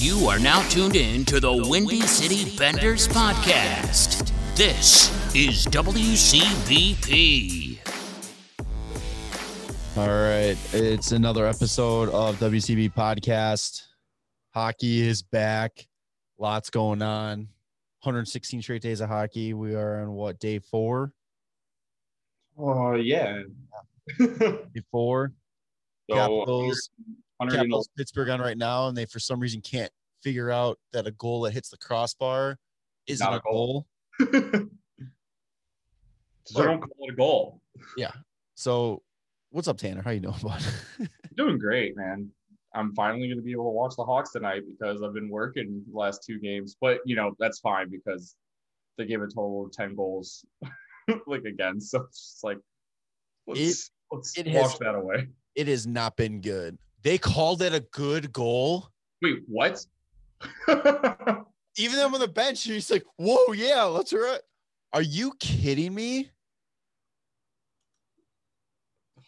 You are now tuned in to the Windy City Benders Podcast. This is WCBP. All right, it's another episode of WCB Podcast. Hockey is back. Lots going on. 116 straight days of hockey. We are on, what, day four? Oh, yeah. Day four. So Capitals, Pittsburgh on right now, and they for some reason can't figure out that a goal that hits the crossbar isn't a goal. So I don't call it a goal. Yeah. So what's up, Tanner? How you doing, bud? Doing great, man. I'm finally going to be able to watch the Hawks tonight because I've been working the last two games. But, you know, that's fine because they gave a total of 10 goals, like, again. So it's just like, let's wash that away. It has not been good. They called it a good goal. Wait, what? Even them on the bench, he's like, whoa, yeah, let's run. Are you kidding me?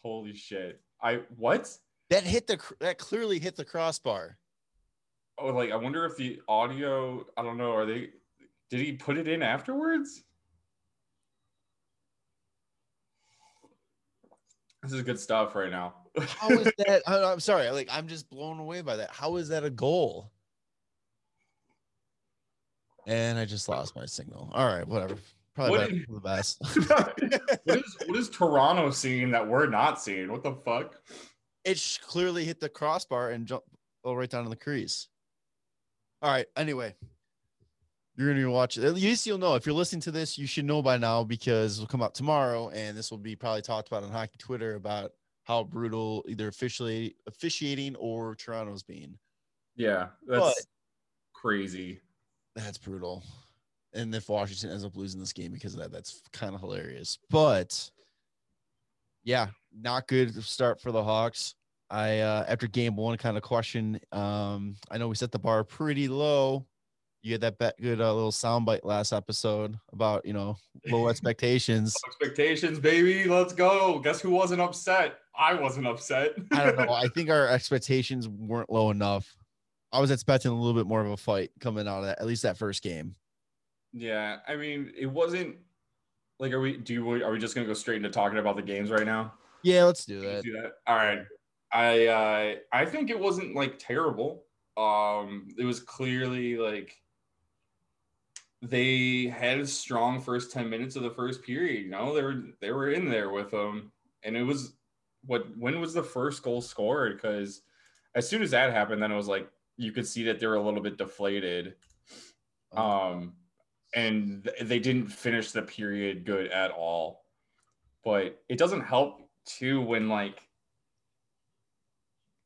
Holy shit. What? That clearly hit the crossbar. Oh, like, I wonder if the audio, I don't know, did he put it in afterwards? This is good stuff right now. How is that? I'm sorry. Like, I'm just blown away by that. How is that a goal? And I just lost my signal. All right, whatever. Probably the best. What is Toronto seeing that we're not seeing? What the fuck? It clearly hit the crossbar and jumped right down to the crease. All right. Anyway, you're going to watch it. At least you'll know. If you're listening to this, you should know by now because it'll come out tomorrow, and this will be probably talked about on Hockey Twitter about how brutal either officiating or Toronto's being. Yeah, that's crazy. That's brutal. And if Washington ends up losing this game because of that, that's kind of hilarious. But, yeah, not good to start for the Hawks. I, after game one, kind of question. I know we set the bar pretty low. You had that good little soundbite last episode about, you know, low expectations. Low expectations, baby. Let's go. Guess who wasn't upset? I wasn't upset. I don't know. I think our expectations weren't low enough. I was expecting a little bit more of a fight coming out of that, at least that first game. Yeah, I mean, it wasn't like, are we just gonna go straight into talking about the games right now? Yeah, let's do that. All right. I think it wasn't like terrible. It was clearly like they had a strong first 10 minutes of the first period. You know, they were in there with them, and it was when was the first goal scored? Because as soon as that happened, then it was like you could see that they were a little bit deflated. And they didn't finish the period good at all. But it doesn't help, too, when, like,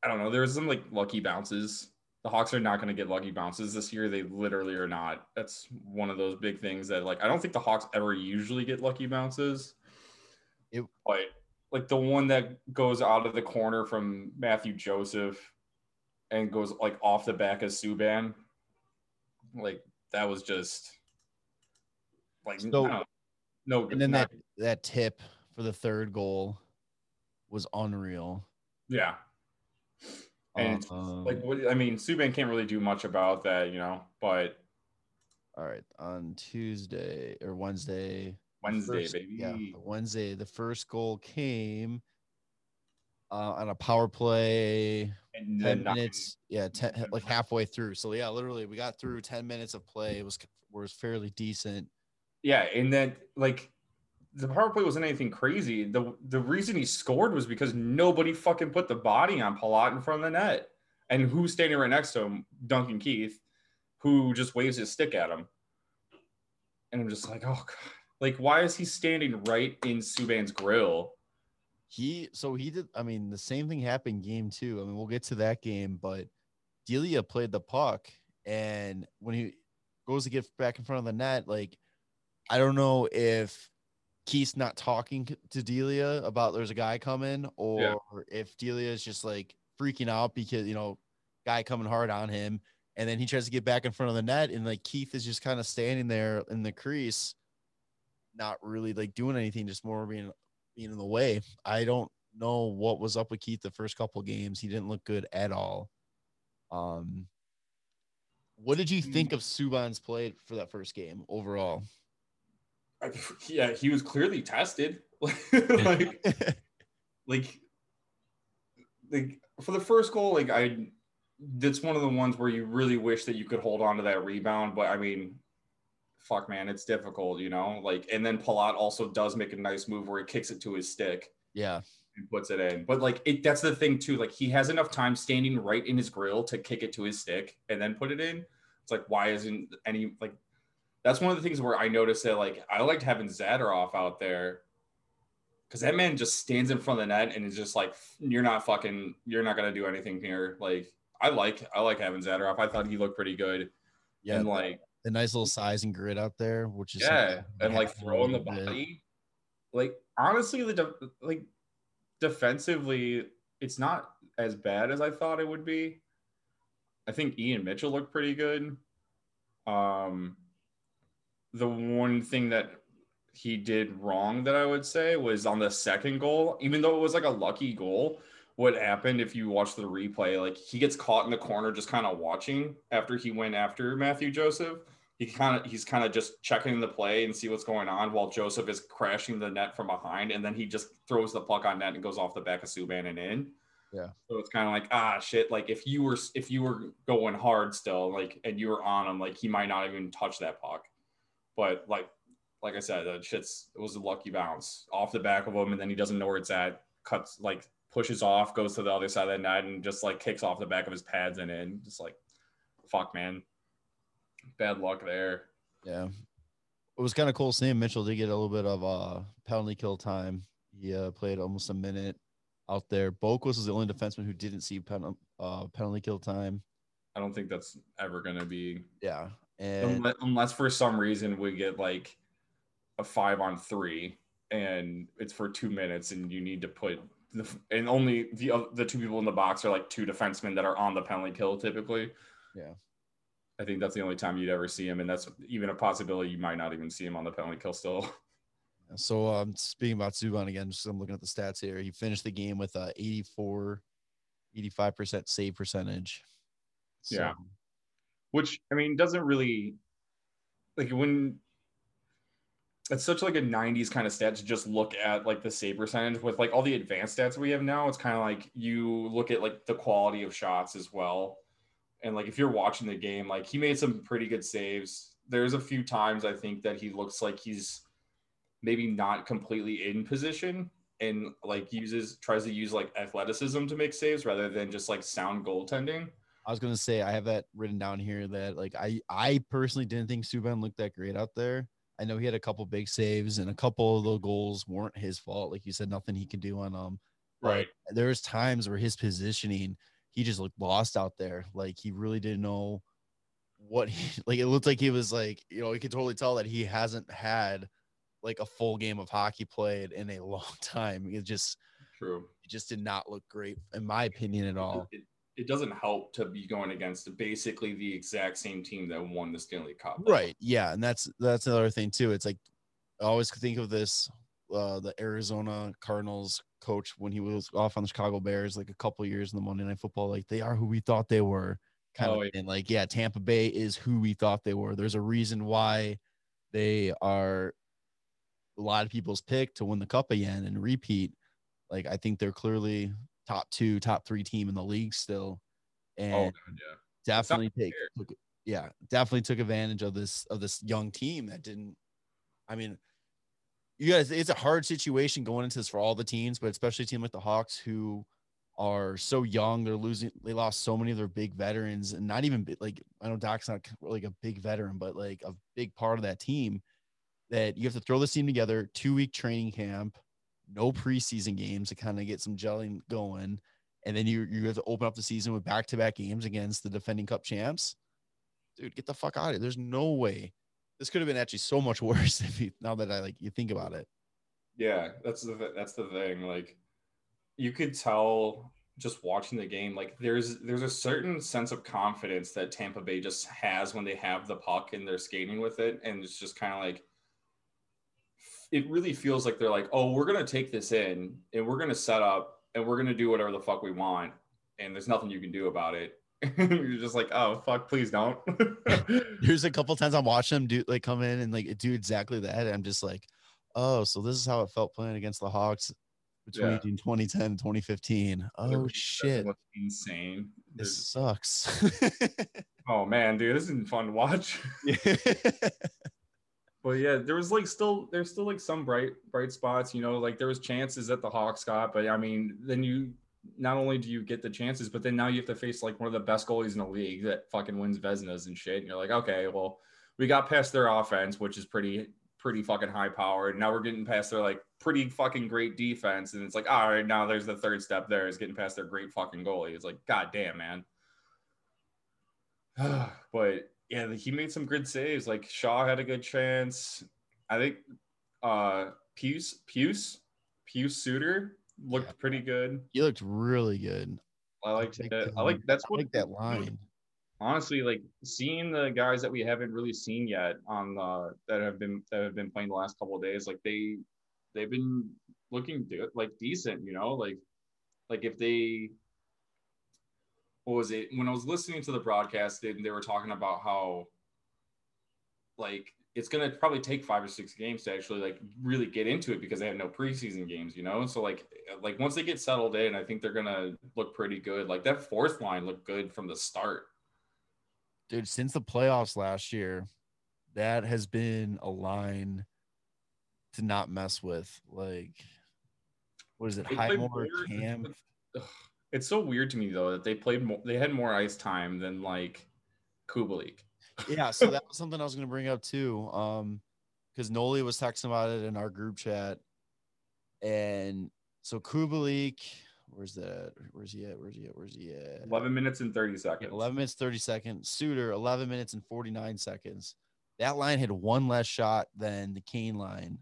I don't know, there was some, like, lucky bounces. The Hawks are not going to get lucky bounces this year. They literally are not. That's one of those big things that, like, I don't think the Hawks ever usually get lucky bounces. But, like, the one that goes out of the corner from Matthew Joseph and goes, like, off the back of Subban, like, that was just... Like, so, no. And then that tip for the third goal was unreal. Yeah. And like, what, I mean, Subban can't really do much about that, you know, but. All right. On Wednesday, first, baby. Yeah. Wednesday, the first goal came on a power play. And 10 minutes. Yeah. 10, like halfway through. So, yeah, literally, we got through 10 minutes of play. It was fairly decent. Yeah, and then, like, the power play wasn't anything crazy. The reason he scored was because nobody fucking put the body on Palat in front of the net. And who's standing right next to him? Duncan Keith, who just waves his stick at him. And I'm just like, oh, God. Like, why is he standing right in Subban's grill? The same thing happened game two. I mean, we'll get to that game, but Delia played the puck. And when he goes to get back in front of the net, like, I don't know if Keith's not talking to Delia about there's a guy coming or if Delia is just like freaking out because, you know, guy coming hard on him. And then he tries to get back in front of the net, and like Keith is just kind of standing there in the crease, not really like doing anything, just more being in the way. I don't know what was up with Keith the first couple games. He didn't look good at all. What did you think of Subban's play for that first game overall? Yeah, he was clearly tested. like for the first goal, like that's one of the ones where you really wish that you could hold on to that rebound. But I mean, fuck, man, it's difficult, you know. Like, and then Palat also does make a nice move where he kicks it to his stick. Yeah. And puts it in. But like that's the thing too. Like, he has enough time standing right in his grill to kick it to his stick and then put it in. It's like, why isn't any, like, that's one of the things where I noticed that, like, I liked having Zadorov out there, because that man just stands in front of the net and is just like, you're not gonna do anything here. Like, I like having Zadorov. I thought he looked pretty good. Yeah, and like the nice little size and grit out there, which is and like throwing the body. Like, honestly, defensively, it's not as bad as I thought it would be. I think Ian Mitchell looked pretty good. The one thing that he did wrong that I would say was on the second goal, even though it was like a lucky goal, what happened if you watch the replay, like, he gets caught in the corner just kind of watching after he went after Matthew Joseph. He's kind of just checking the play and see what's going on while Joseph is crashing the net from behind, and then he just throws the puck on net and goes off the back of Subban and in. Yeah. So it's kind of like, ah, shit. Like, if you were going hard still, like, and you were on him, like, he might not even touch that puck. But like I said, that it was a lucky bounce off the back of him, and then he doesn't know where it's at. Cuts, like, pushes off, goes to the other side of that net, and just like kicks off the back of his pads and in. Just like, fuck, man. Bad luck there. Yeah, it was kind of cool. Sam Mitchell did get a little bit of penalty kill time. He played almost a minute out there. Boquist was the only defenseman who didn't see penalty kill time. I don't think that's ever gonna be. Yeah, and unless for some reason we get like a 5-on-3 and it's for 2 minutes, and you need to put only the two people in the box are like two defensemen that are on the penalty kill typically. Yeah. I think that's the only time you'd ever see him, and that's even a possibility you might not even see him on the penalty kill still. So speaking about Subban again, just I'm looking at the stats here. He finished the game with 85% save percentage. So. Yeah. Which, I mean, doesn't really – like, when – it's such like a 90s kind of stat to just look at like the save percentage. With like all the advanced stats we have now, it's kind of like you look at like the quality of shots as well. And, like, if you're watching the game, like, he made some pretty good saves. There's a few times I think that he looks like he's maybe not completely in position and, like, tries to use, like, athleticism to make saves rather than just, like, sound goaltending. I was going to say, I have that written down here that, like, I personally didn't think Subban looked that great out there. I know he had a couple big saves, and a couple of the goals weren't his fault. Like you said, nothing he could do on them. Right. There was times where his positioning – he just looked lost out there. Like, he really didn't know what he, like, it looked like he was like, you know, you could totally tell that he hasn't had like a full game of hockey played in a long time. It just, true. It just did not look great in my opinion at all. It doesn't help to be going against basically the exact same team that won the Stanley Cup. Right. Yeah. And that's another thing too. It's like, I always think of this, the Arizona Cardinals coach when he was off on the Chicago Bears, like a couple years in the Monday Night Football, like, they are who we thought they were kind of. And like, yeah, Tampa Bay is who we thought they were. There's a reason why they are a lot of people's pick to win the cup again and repeat. Like, I think they're clearly top 3 team in the league still. And definitely took advantage of this young team that didn't, I mean, you guys, it's a hard situation going into this for all the teams, but especially a team like the Hawks who are so young. They lost so many of their big veterans, and not even like, I know Doc's not like a big veteran, but like a big part of that team, that you have to throw this team together, 2-week training camp, no preseason games to kind of get some gelling going. And then you have to open up the season with back-to-back games against the defending cup champs. Dude, get the fuck out of here. There's no way. This could have been actually so much worse now that you think about it. Yeah, that's the thing. Like, you could tell just watching the game, like there's a certain sense of confidence that Tampa Bay just has when they have the puck and they're skating with it. And it's just kind of like, it really feels like they're like, oh, we're going to take this in and we're going to set up and we're going to do whatever the fuck we want. And there's nothing you can do about it. You're just like, oh fuck, please don't. There's a couple times I'm watching them do like come in and like do exactly that. And I'm just like, oh, so this is how it felt playing against the Hawks between 2010 and 2015. Oh shit. That's insane. This sucks. Oh man, dude, this isn't fun to watch. But yeah, there was like there's still like some bright spots, you know, like there was chances that the Hawks got, but I mean, then you not only do you get the chances, but then now you have to face like one of the best goalies in the league that fucking wins Vezina's and shit. And you're like, okay, well, we got past their offense, which is pretty fucking high powered. Now we're getting past their like pretty fucking great defense. And it's like, all right, now there's the third step there is getting past their great fucking goalie. It's like, God damn, man. But yeah, he made some good saves. Like Shaw had a good chance. I think Pius Suter looked pretty good. He looked really good. I liked it. I like that line. Honestly, like seeing the guys that we haven't really seen yet on that have been playing the last couple of days, like they've been looking like decent, you know, like if they what was it when I was listening to the broadcast and they were talking about how like it's going to probably take 5 or 6 games to actually like really get into it because they have no preseason games, you know? So like once they get settled in, I think they're going to look pretty good. Like that fourth line looked good from the start. Dude, since the playoffs last year, that has been a line to not mess with. Like, what is it? Highmore, Cam. It's so weird to me though, that they had more ice time than like Kubelik. Yeah, so that was something I was going to bring up too, because Noli was texting about it in our group chat, and so Kubelik, where's he at? 11 minutes and 30 seconds. 11 minutes 30 seconds. Suter, 11 minutes and 49 seconds. That line had one less shot than the Kane line,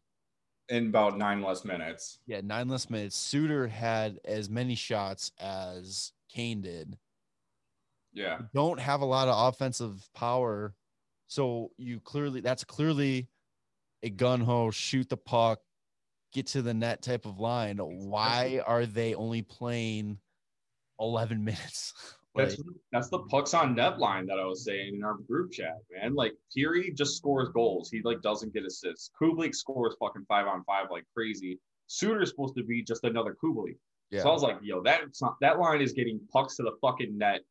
in about 9 less minutes. Yeah, 9 less minutes. Suter had as many shots as Kane did. Yeah. You don't have a lot of offensive power. So that's clearly a gun ho, shoot the puck, get to the net type of line. Why are they only playing 11 minutes? Like, that's the pucks on net line that I was saying in our group chat, man. Like Peary just scores goals. He like doesn't get assists. Kubelik scores fucking 5-on-5 like crazy. Suter's supposed to be just another Kubelik. Yeah. So I was like, yo, that line is getting pucks to the fucking net.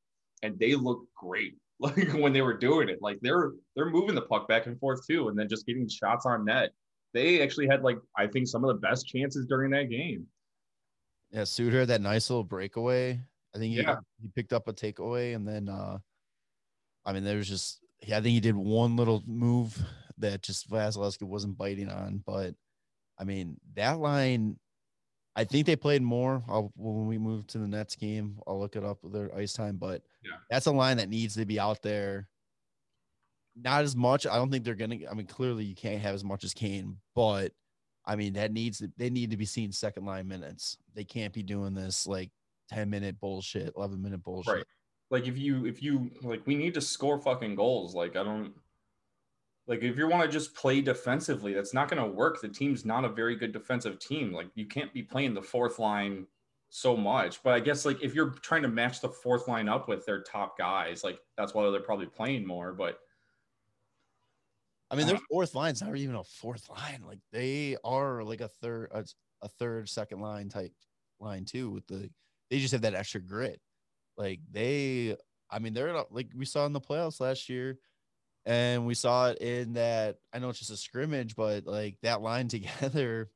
And they look great, like when they were doing it. Like they're moving the puck back and forth too, and then just getting shots on net. They actually had like I think some of the best chances during that game. Yeah, Suter, that nice little breakaway. I think he picked up a takeaway, and then I mean there was just I think he did one little move that just Vasilevsky wasn't biting on, but I mean that line. I think they played more when we move to the Nets game. I'll look it up with their ice time, but that's a line that needs to be out there. Not as much. I don't think they're going to, I mean, clearly you can't have as much as Kane, but I mean, they need to be seeing second line minutes. They can't be doing this like 10-minute bullshit, 11-minute bullshit. Right. Like if you like, we need to score fucking goals. Like Like, if you want to just play defensively, that's not going to work. The team's not a very good defensive team. Like, you can't be playing the fourth line so much. But I guess, like, if you're trying to match the fourth line up with their top guys, like, that's why they're probably playing more. But I mean, their fourth line's not even a fourth line. Like, they are like a third, second line type line, too. They just have that extra grit. Like, they're like we saw in the playoffs last year. And we saw it in that, I know it's just a scrimmage, but like that line together,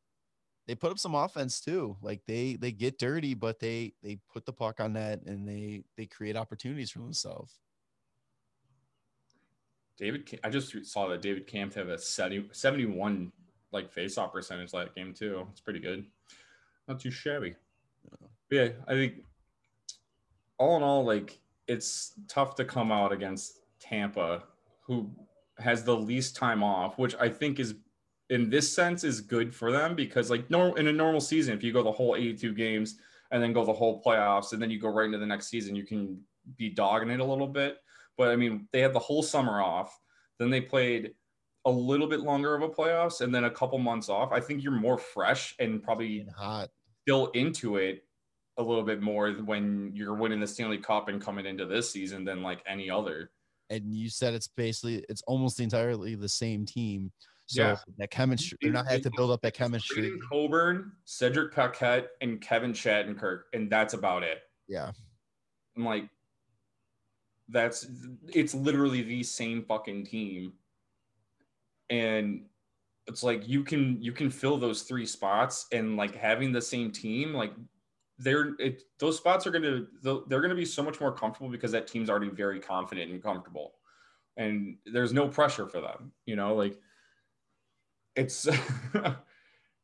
they put up some offense too. Like they get dirty, but they put the puck on net and they create opportunities for themselves. I just saw that David Camp have a 71 like faceoff percentage that game too. It's pretty good. Not too shabby. Yeah, I think all in all, like it's tough to come out against Tampa, who has the least time off, which I think is in this sense is good for them because like in a normal season, if you go the whole 82 games and then go the whole playoffs and then you go right into the next season, you can be dogging it a little bit. But I mean, they had the whole summer off, then they played a little bit longer of a playoffs and then a couple months off. I think you're more fresh and probably hot still into it a little bit more when you're winning the Stanley Cup and coming into this season than like any other. And you said it's basically, it's almost entirely the same team. So yeah, that chemistry, they're not having to build up that chemistry. Braden Coburn, Cedric Paquette, and Kevin Shattenkirk, and that's about it. Yeah. I'm like, it's literally the same fucking team. And it's like, you can fill those three spots, and like having the same team, like those spots are going to be so much more comfortable because that team's already very confident and comfortable, and there's no pressure for them, you know, like it's,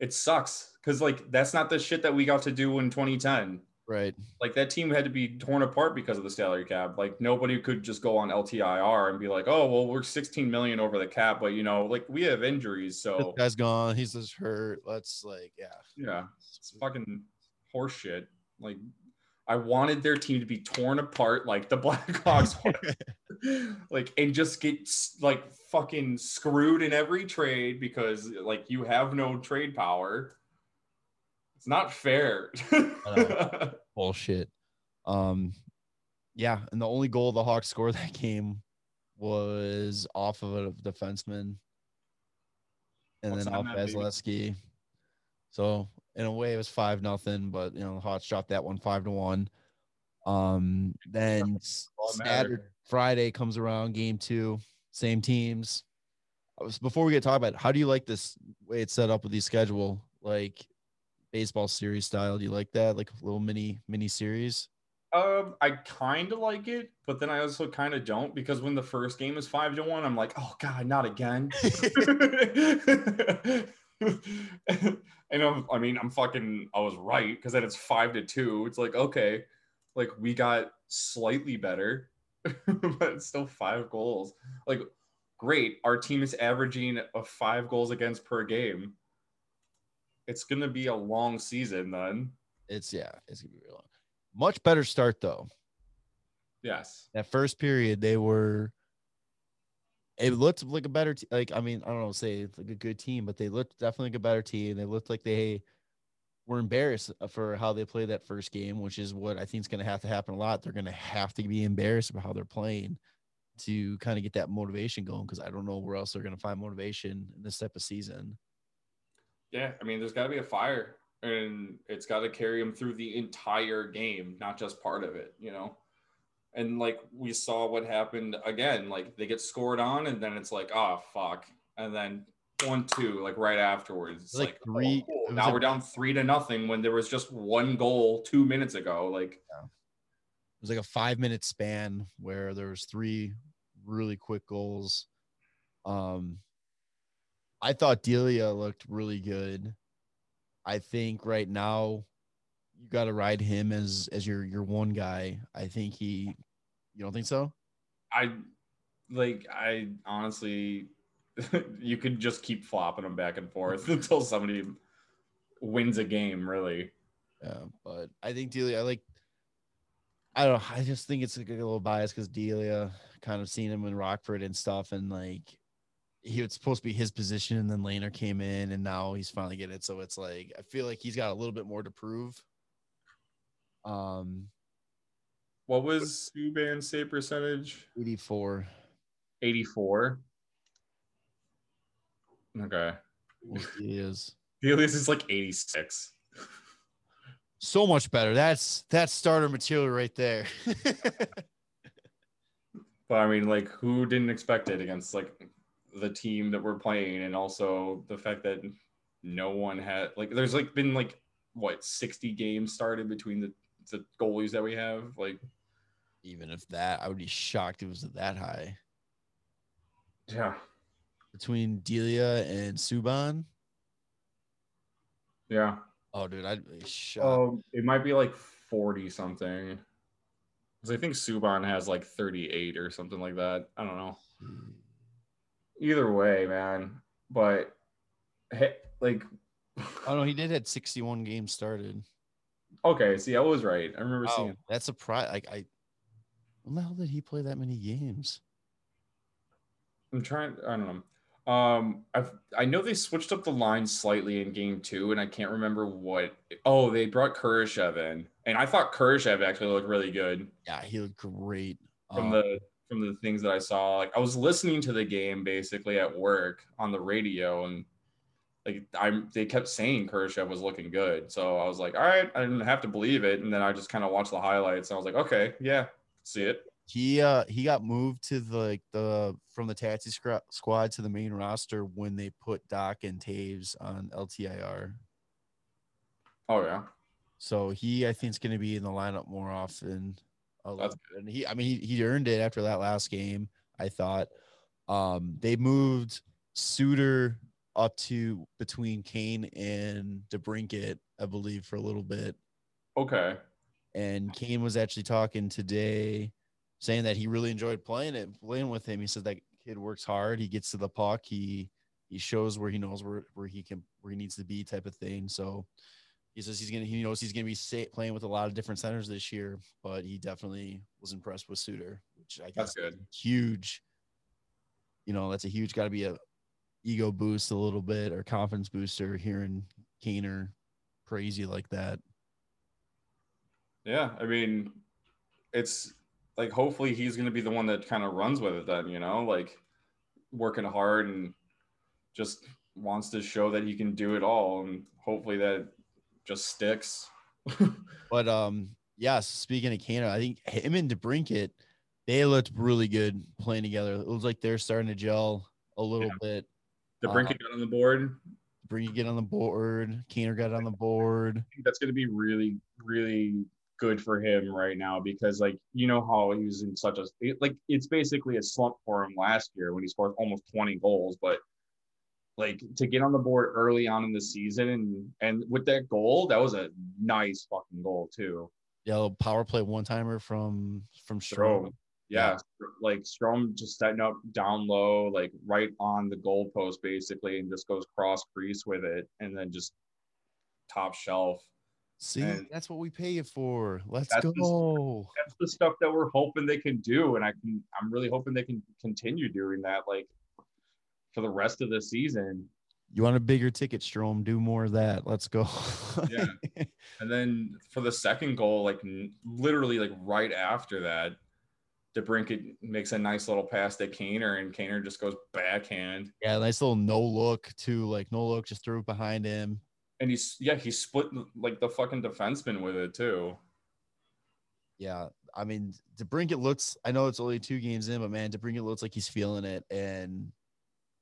it sucks. Cause like, that's not the shit that we got to do in 2010. Right. Like that team had to be torn apart because of the salary cap. Like nobody could just go on LTIR and be like, oh, well, we're 16 million over the cap, but you know, like we have injuries. So this guy's gone. He's just hurt. Let's like, yeah. Yeah. It's fucking horseshit. Like I wanted their team to be torn apart like the Blackhawks were, like, and just get like fucking screwed in every trade because like you have no trade power. It's not fair. Bullshit. Yeah, and the only goal the Hawks scored that game was off of a defenseman, and then off Vasilevsky. So in a way, it was 5-0, but you know the Hawks dropped that one 5-1. Then Friday comes around, game 2, same teams. Before we get to talk about it, how do you like this way it's set up with the schedule? Like baseball series style, do you like that, like a little mini series? I kind of like it, but then I also kind of don't, because when the first game is 5-1, I'm like, oh god, not again. And I was right, because then it's 5-2. It's like, okay, like we got slightly better, but it's still 5 goals. Like, great, our team is averaging 5 goals against per game. It's going to be a long season then. It's going to be real long. Much better start though. Yes. That first period, it looked like a better team. Like, I don't know, say like a good team, but they looked definitely like a better team. They looked like they were embarrassed for how they played that first game, which is what I think is going to have to happen a lot. They're going to have to be embarrassed about how they're playing to kind of get that motivation going, because I don't know where else they're going to find motivation in this type of season. Yeah, there's got to be a fire, and it's got to carry them through the entire game, not just part of it, you know? And, like, we saw what happened again. Like, they get scored on, and then it's like, oh, fuck. And then 1-2, like, right afterwards. It's like three. Oh, cool. Now we're down 3-0 when there was just one goal 2 minutes ago. Like, yeah. It was like a 5-minute span where there was 3 really quick goals. I thought Delia looked really good. I think right now you got to ride him as your one guy. I think you don't think so? I honestly, you could just keep flopping him back and forth until somebody wins a game, really. Yeah, but I think Delia, I don't know. I just think it's a little biased because Delia, kind of seen him in Rockford and stuff, and like, he was supposed to be his position, and then Lehner came in, and now he's finally getting it. So it's like, I feel like he's got a little bit more to prove. What was Subban's save percentage? 84. 84. Okay. Delia's is like 86. So much better. That's starter material right there. But like, who didn't expect it against the team that we're playing, and also the fact that no one had there's been 60 games started between the goalies that we have. Like, even if that, I would be shocked if it was that high. Yeah, between Delia and Subban. Yeah. Oh, dude, I'd be shocked. It might be 40 something, because I think Subban has 38 or something like that. I don't know. Either way, man, but oh no, he did had 61 games started. Okay, see, I was right. I remember seeing that's a surprise. When the hell did he play that many games? I don't know. I know they switched up the line slightly in game 2, and I can't remember what. Oh, they brought Kershaw in. And I thought Kershaw actually looked really good. Yeah, he looked great. From the things that I saw, like I was listening to the game basically at work on the radio, and like they kept saying Kershaw was looking good. So I was like, all right, I didn't have to believe it. And then I just kind of watched the highlights, and I was like, okay, yeah, see it. He got moved to from the taxi squad to the main roster when they put Doc and Taves on LTIR. Oh yeah. So I think is going to be in the lineup more often. And he earned it after that last game, I thought. They moved Suter up to between Kane and DeBrincat, I believe, for a little bit. Okay. And Kane was actually talking today, saying that he really enjoyed playing with him. He said that kid works hard. He gets to the puck. He shows where he knows where he needs to be, type of thing. So he says he knows he's gonna be playing with a lot of different centers this year, but he definitely was impressed with Suter, which I guess is huge. You know, that's a huge, got to be a ego boost a little bit, or confidence booster, hearing Kaner crazy like that. Yeah, I mean, it's like hopefully he's gonna be the one that kind of runs with it then, you know, like working hard and just wants to show that he can do it all, and hopefully that just sticks. But speaking of Kane, I think him and DeBrincat, they looked really good playing together. It was like they're starting to gel a little bit. DeBrincat got on the board. Kaner got on the board. I think that's going to be really, really good for him right now, because like, you know how he was in such a like, it's basically a slump for him last year when he scored almost 20 goals, but like to get on the board early on in the season and with that goal, that was a nice fucking goal too. Yeah, power play one-timer from Strome. Yeah, like Strome just setting up down low, like right on the goal post basically, and just goes cross crease with it, and then just top shelf. See, and that's what we pay you for. Let's go. That's the stuff that we're hoping they can do, and I'm really hoping they can continue doing that, like for the rest of the season. You want a bigger ticket, Strome, do more of that. Let's go. Yeah. And then for the second goal, like literally like right after that, DeBrincat makes a nice little pass to Kaner, and Kaner just goes backhand. Yeah. Nice little no look, just threw it behind him. And he split like the fucking defenseman with it too. Yeah. I mean, DeBrincat looks, I know it's only 2 games in, but man, DeBrincat looks like he's feeling it. And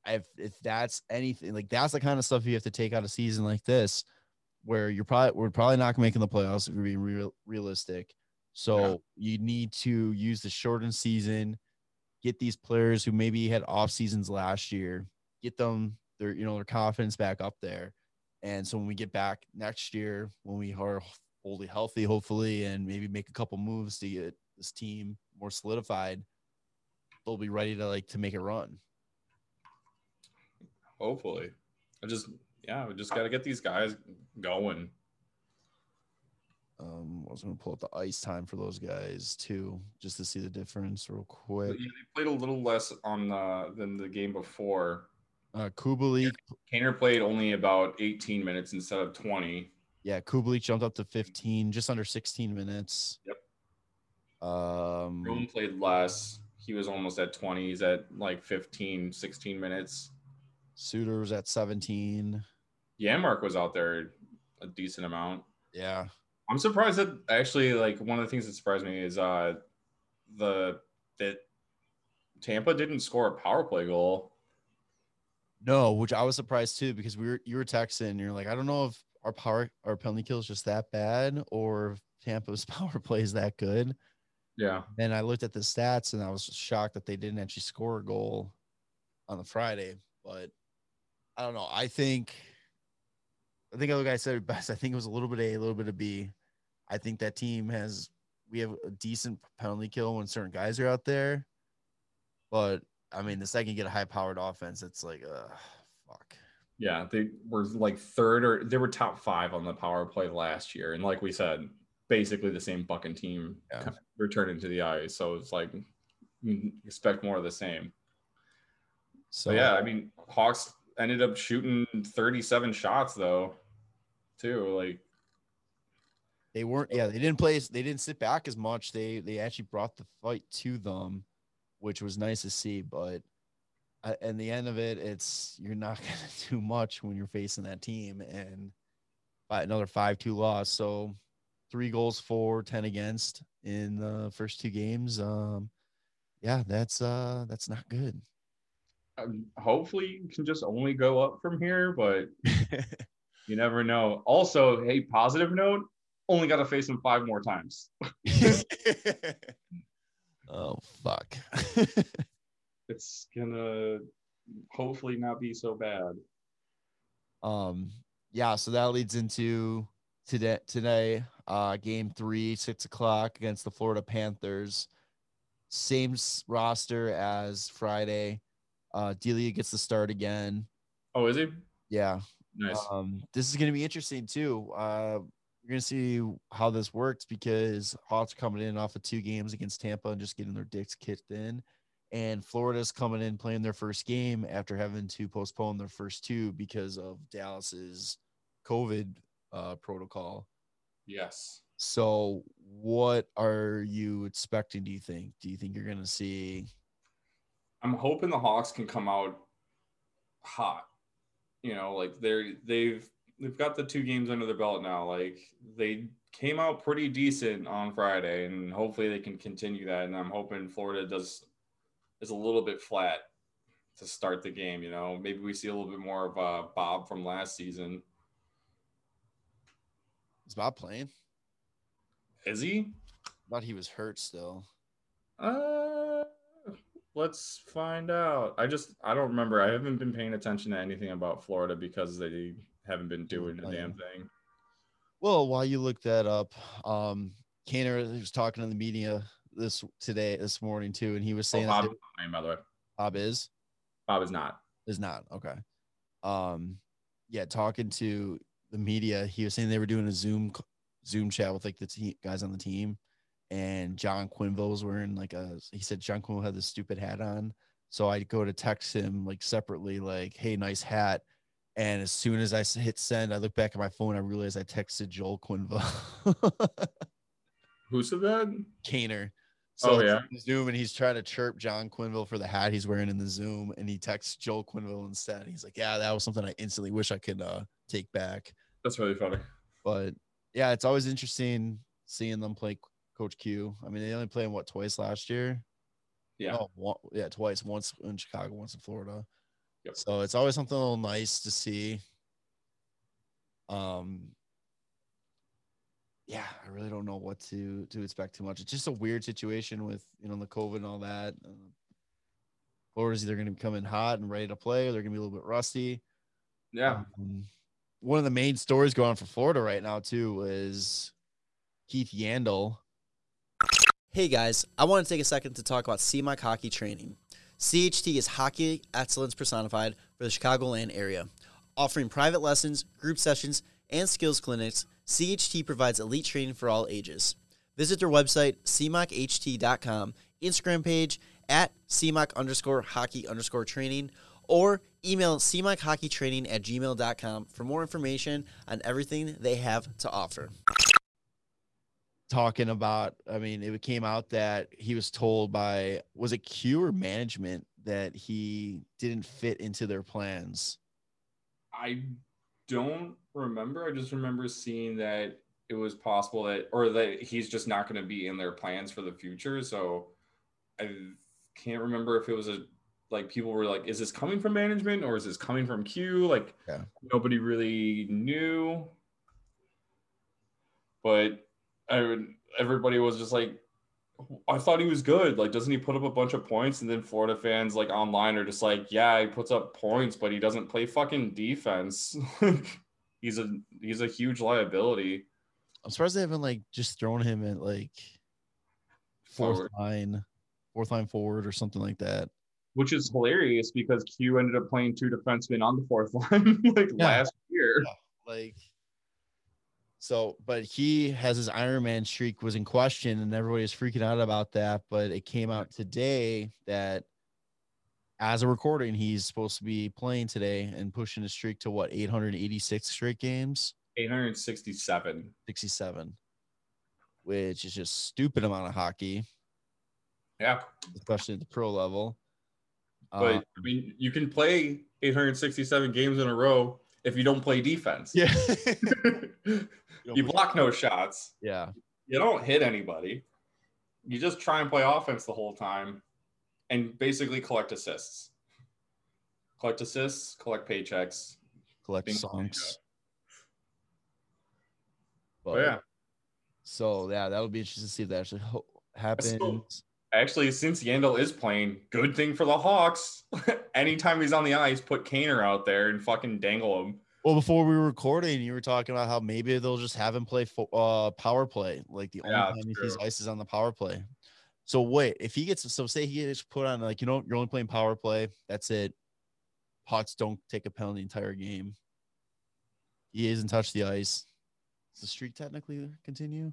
if that's anything, like that's the kind of stuff you have to take out a season like this, where we're probably not making the playoffs if we're being realistic. So You need to use the shortened season, get these players who maybe had off seasons last year, get them their confidence back up there. And so when we get back next year, when we are fully healthy, hopefully, and maybe make a couple moves to get this team more solidified, they'll be ready to make a run. Hopefully. We just got to get these guys going. I was going to pull up the ice time for those guys too, just to see the difference real quick. But, they played a little less than the game before. Kubelik. Kaner played only about 18 minutes instead of 20. Yeah, Kubelik jumped up to 15, just under 16 minutes. Yep. Room played less. He was almost at 20. He's at like 15, 16 minutes. Suter was at 17. Yanmark was out there a decent amount. Yeah. I'm surprised that actually, like, one of the things that surprised me is that Tampa didn't score a power play goal. No, which I was surprised too, because you were texting and you're like, I don't know if our penalty kill is just that bad, or if Tampa's power play is that good. Yeah. And I looked at the stats and I was shocked that they didn't actually score a goal on the Friday. But I don't know. I think other guys said it best. I think it was a little bit A, a little bit of B. I think that team we have a decent penalty kill when certain guys are out there. But I mean, the second you get a high-powered offense, it's like, fuck. Yeah, they were like third, or they were top 5 on the power play last year, and like we said, basically the same fucking team kind of returning to the ice. So it's like you expect more of the same. So yeah, I mean, Hawks ended up shooting 37 shots though, too. Like They weren't. Yeah, they didn't play. They didn't sit back as much. They actually brought the fight to them, which was nice to see. But in the end of it, it's you're not going to do much when you're facing that team and another 5-2 loss. So 3 goals for, 10 against in the first 2 games. Yeah, that's not good. Hopefully, you can just only go up from here, but you never know. Also, hey, positive note. Only got to face him 5 more times. Oh, fuck. It's going to hopefully not be so bad. Yeah, so that leads into today, game 3, 6 o'clock against the Florida Panthers. Same roster as Friday. Delia gets the start again. Oh, is he? Yeah. Nice. This is going to be interesting, too. We're going to see how this works because Hawks are coming in off of 2 games against Tampa and just getting their dicks kicked in. And Florida's coming in playing their first game after having to postpone their first 2 because of Dallas's COVID protocol. Yes. So what are you expecting, do you think? Do you think you're going to see? I'm hoping the Hawks can come out hot. You know, like they've got the 2 games under their belt now. Like they came out pretty decent on Friday, and hopefully they can continue that. And I'm hoping Florida is a little bit flat to start the game. You know, maybe we see a little bit more of Bob from last season. Is Bob playing? Is he? I thought he was hurt still. Let's find out. I don't remember. I haven't been paying attention to anything about Florida because they haven't been doing a damn thing. Well, while you look that up, Kane was talking to the media this morning too, and he was saying Bob is not playing, by the way. Bob is not. Is not. Okay. Yeah, talking to the media, he was saying they were doing a Zoom chat with like the guys on the team. And John Quinville was wearing he said John Quinville had this stupid hat on. So I'd go to text him separately, hey, nice hat. And as soon as I hit send, I look back at my phone. I realized I texted Joel Quenneville. Who said that? Kaner. So yeah. Zoom, and he's trying to chirp John Quinville for the hat he's wearing in the Zoom. And he texts Joel Quenneville instead. He's like, yeah, that was something I instantly wish I could take back. That's really funny. But yeah, it's always interesting seeing them play Coach Q. I mean, they only played him twice last year. Yeah. Twice. Once in Chicago, once in Florida. Yep. So it's always something a little nice to see. Yeah, I really don't know what to expect too much. It's just a weird situation with the COVID and all that. Florida's either going to come in hot and ready to play, or they're going to be a little bit rusty. Yeah. One of the main stories going on for Florida right now too is Keith Yandle. Hey guys, I want to take a second to talk about CMOC Hockey Training. CHT is hockey excellence personified for the Chicagoland area. Offering private lessons, group sessions, and skills clinics, CHT provides elite training for all ages. Visit their website, cmocht.com, Instagram page, @cmoch_hockey_training, or email cmochockeytraining@gmail.com for more information on everything they have to offer. Talking about, I mean, it came out that he was told by, was it Q or management, that he didn't fit into their plans? I don't remember. I just remember seeing that it was possible that he's just not going to be in their plans for the future. So I can't remember if it was people were is this coming from management or is this coming from Q? Nobody really knew. But everybody was just I thought he was good. Doesn't he put up a bunch of points? And then Florida fans online are just yeah, he puts up points, but he doesn't play fucking defense. He's a huge liability. I'm surprised they haven't just thrown him at fourth line forward or something like that. Which is hilarious because Q ended up playing 2 defensemen on the fourth line last year. Yeah, So, but he has his Iron Man streak was in question, and everybody was freaking out about that. But it came out today that, as a recording, he's supposed to be playing today and pushing his streak to 886 straight games? 867. which is just stupid amount of hockey. Yeah. Especially at the pro level. But, I mean, you can play 867 games in a row if you don't play defense. Yeah. You block no shots. Yeah. You don't hit anybody. You just try and play offense the whole time and basically collect assists. Collect assists, collect paychecks. Collect songs. But, yeah. So, yeah, that would be interesting to see if that actually happens. So, actually, since Yandle is playing, good thing for the Hawks. Anytime he's on the ice, put Kaner out there and fucking dangle him. Well, before we were recording, you were talking about how maybe they'll just have him play power play. Like, the only time he sees ice is on the power play. So, wait, if he gets – so, say he gets put on, like, you know, you're only playing power play. That's it. Hawks don't take a penalty the entire game. He isn't touched the ice. Does the streak technically continue?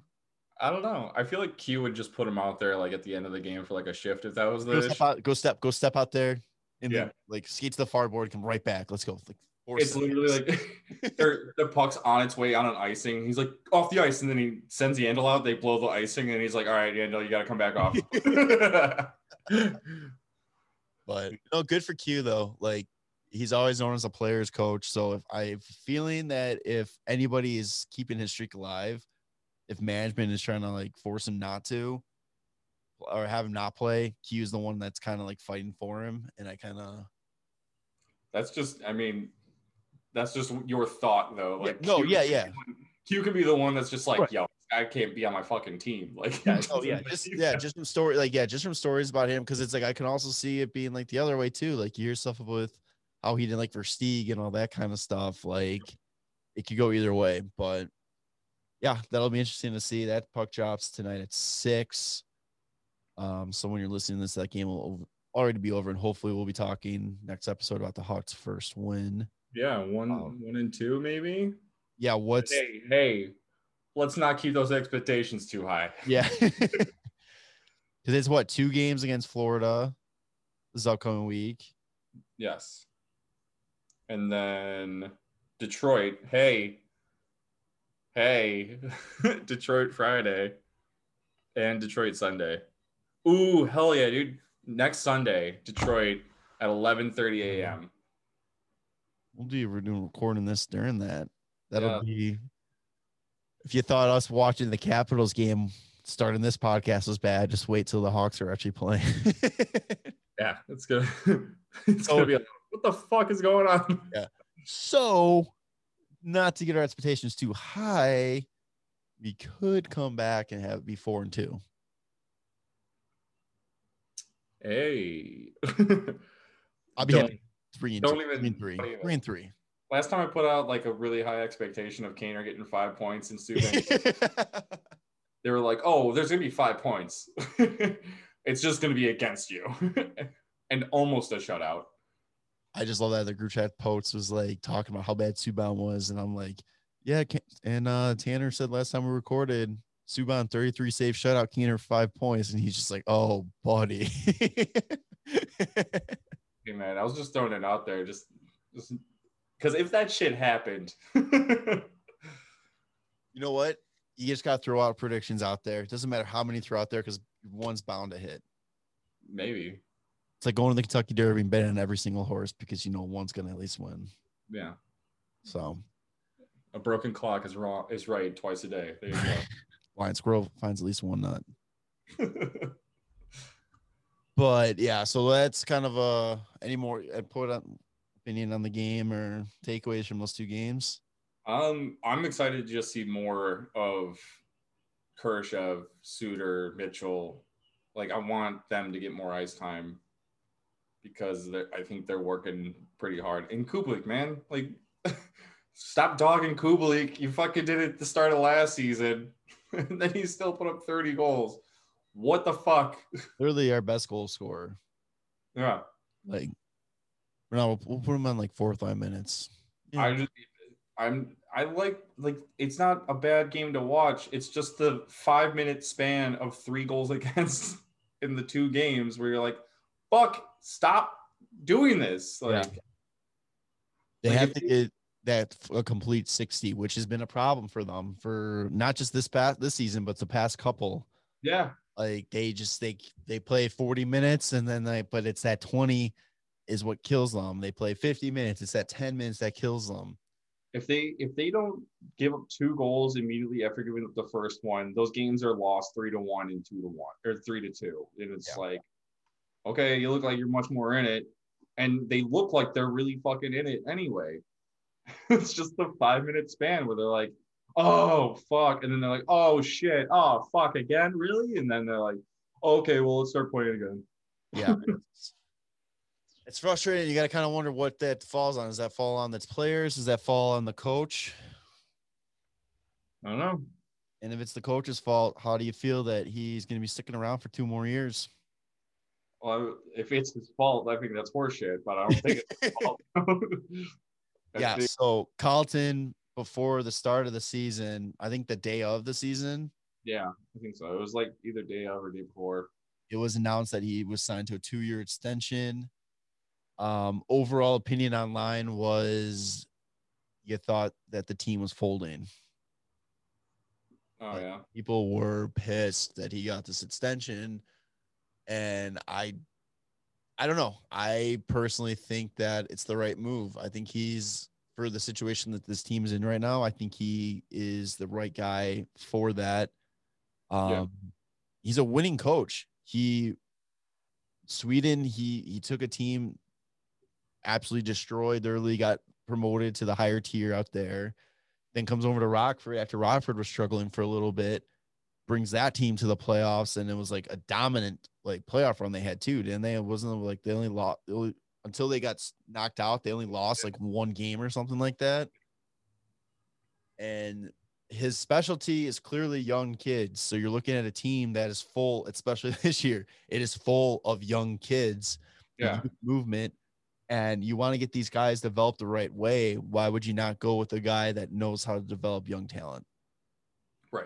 I don't know. I feel like Q would just put him out there like at the end of the game for like a shift if that was the go step out there and like skate to the far board, come right back. Let's go. Like it's literally like the puck's on its way on an icing. He's like off the ice and then he sends Yandle out. They blow the icing and he's like, all right, Yandle, you got to come back off. But no, good for Q though. Like, he's always known as a player's coach. So if I have a feeling that if anybody is keeping his streak alive, if management is trying to like force him not to or have him not play, Q is the one that's kind of like fighting for him. And I kind of. That's just, I mean, that's just your thought though. Like, yeah, no, yeah. Q could be the one that's just like, right. Yo, I can't be on my fucking team. Like, just from story, like, just from stories about him. Cause it's like, I can also see it being like the other way too. Like you hear stuff with, how he didn't like Versteeg and all that kind of stuff. Like, it could go either way. But, yeah, that'll be interesting to see. That puck drops tonight at 6. So when you're listening to this, that game will already be over, and hopefully we'll be talking next episode about the Hawks' first win. Yeah, 1-2 maybe? Yeah, Hey, let's not keep those expectations too high. Yeah. Because it's, 2 games against Florida this upcoming week? Yes. And then Detroit, hey, Detroit Friday and Detroit Sunday. Ooh, hell yeah, dude. Next Sunday, Detroit at 11:30 a.m. We'll do recording this during that. That'll be – if you thought us watching the Capitals game starting this podcast was bad, just wait till the Hawks are actually playing. Yeah, it's good. It's going to be a what the fuck is going on? Yeah. So, not to get our expectations too high, we could come back and have it be 4-2. Hey. I'll be happy 3-2. Don't even 3-3. Last time I put out like a really high expectation of Kaner getting 5 points and Subban. They were like, oh, there's going to be 5 points. It's just going to be against you. And almost a shutout. I just love that the group chat post was like talking about how bad Subban was. And I'm like, yeah. And Tanner said last time we recorded, Subban 33 save shutout, Kaner 5 points. And he's just like, oh, buddy. Hey, man, I was just throwing it out there. Just because if that shit happened. You know what? You just got to throw out predictions out there. It doesn't matter how many throw out there because one's bound to hit. Maybe. It's like going to the Kentucky Derby and betting on every single horse because you know one's going to at least win. Yeah. So, a broken clock is wrong. Is right twice a day. There you go. Blind squirrel finds at least one nut. But yeah, so that's kind of a any more put up opinion on the game or takeaways from those 2 games. I'm excited to just see more of Kershaw, Suter, Mitchell. Like I want them to get more ice time. Because I think they're working pretty hard. And Kubelik, man, like, stop dogging Kubelik. You fucking did it at the start of last season. And then he still put up 30 goals. What the fuck? Literally our best goal scorer. Yeah. Like, we'll put him on, like, 4th line minutes. Yeah. I like, it's not a bad game to watch. It's just the 5-minute span of 3 goals against in the 2 games where you're like, fuck, stop doing this. Like, yeah. They have to get that a complete 60, which has been a problem for them for not just this season, but the past couple. Yeah. Like they play 40 minutes and then but it's that 20 is what kills them. They play 50 minutes. It's that 10 minutes that kills them. If they don't give up two goals immediately after giving up the first one, those games are lost 3-1 and 2-1 or 3-2. And it's like, okay, you look like you're much more in it. And they look like they're really fucking in it anyway. It's just the 5-minute span where they're like, oh, fuck. And then they're like, oh, shit. Oh, fuck again. Really? And then they're like, okay, well, let's start playing again. Yeah. It's frustrating. You got to kind of wonder what that falls on. Does that fall on the players? Does that fall on the coach? I don't know. And if it's the coach's fault, how do you feel that he's going to be sticking around for 2 more years? Well, if it's his fault, I think that's horseshit, but I don't think it's his fault. Yeah, so Colliton, before the start of the season, I think the day of the season. Yeah, I think so. It was like either day of or day before. It was announced that he was signed to a 2-year extension. Overall opinion online was you thought that the team was folding. Oh, like, yeah. People were pissed that he got this extension. And I don't know. I personally think that it's the right move. I think he's, for the situation that this team is in right now, I think he is the right guy for that. He's a winning coach. He took a team, absolutely destroyed their league, got promoted to the higher tier out there, then comes over to Rockford after Rockford was struggling for a little bit, brings that team to the playoffs, and it was like a dominant playoff run they had too, didn't they? It wasn't like they only lost until they got knocked out. They only lost like one game or something like that. And his specialty is clearly young kids. So you're looking at a team that is full, especially this year, it is full of young kids. Yeah. Movement. And you want to get these guys developed the right way. Why would you not go with a guy that knows how to develop young talent? Right.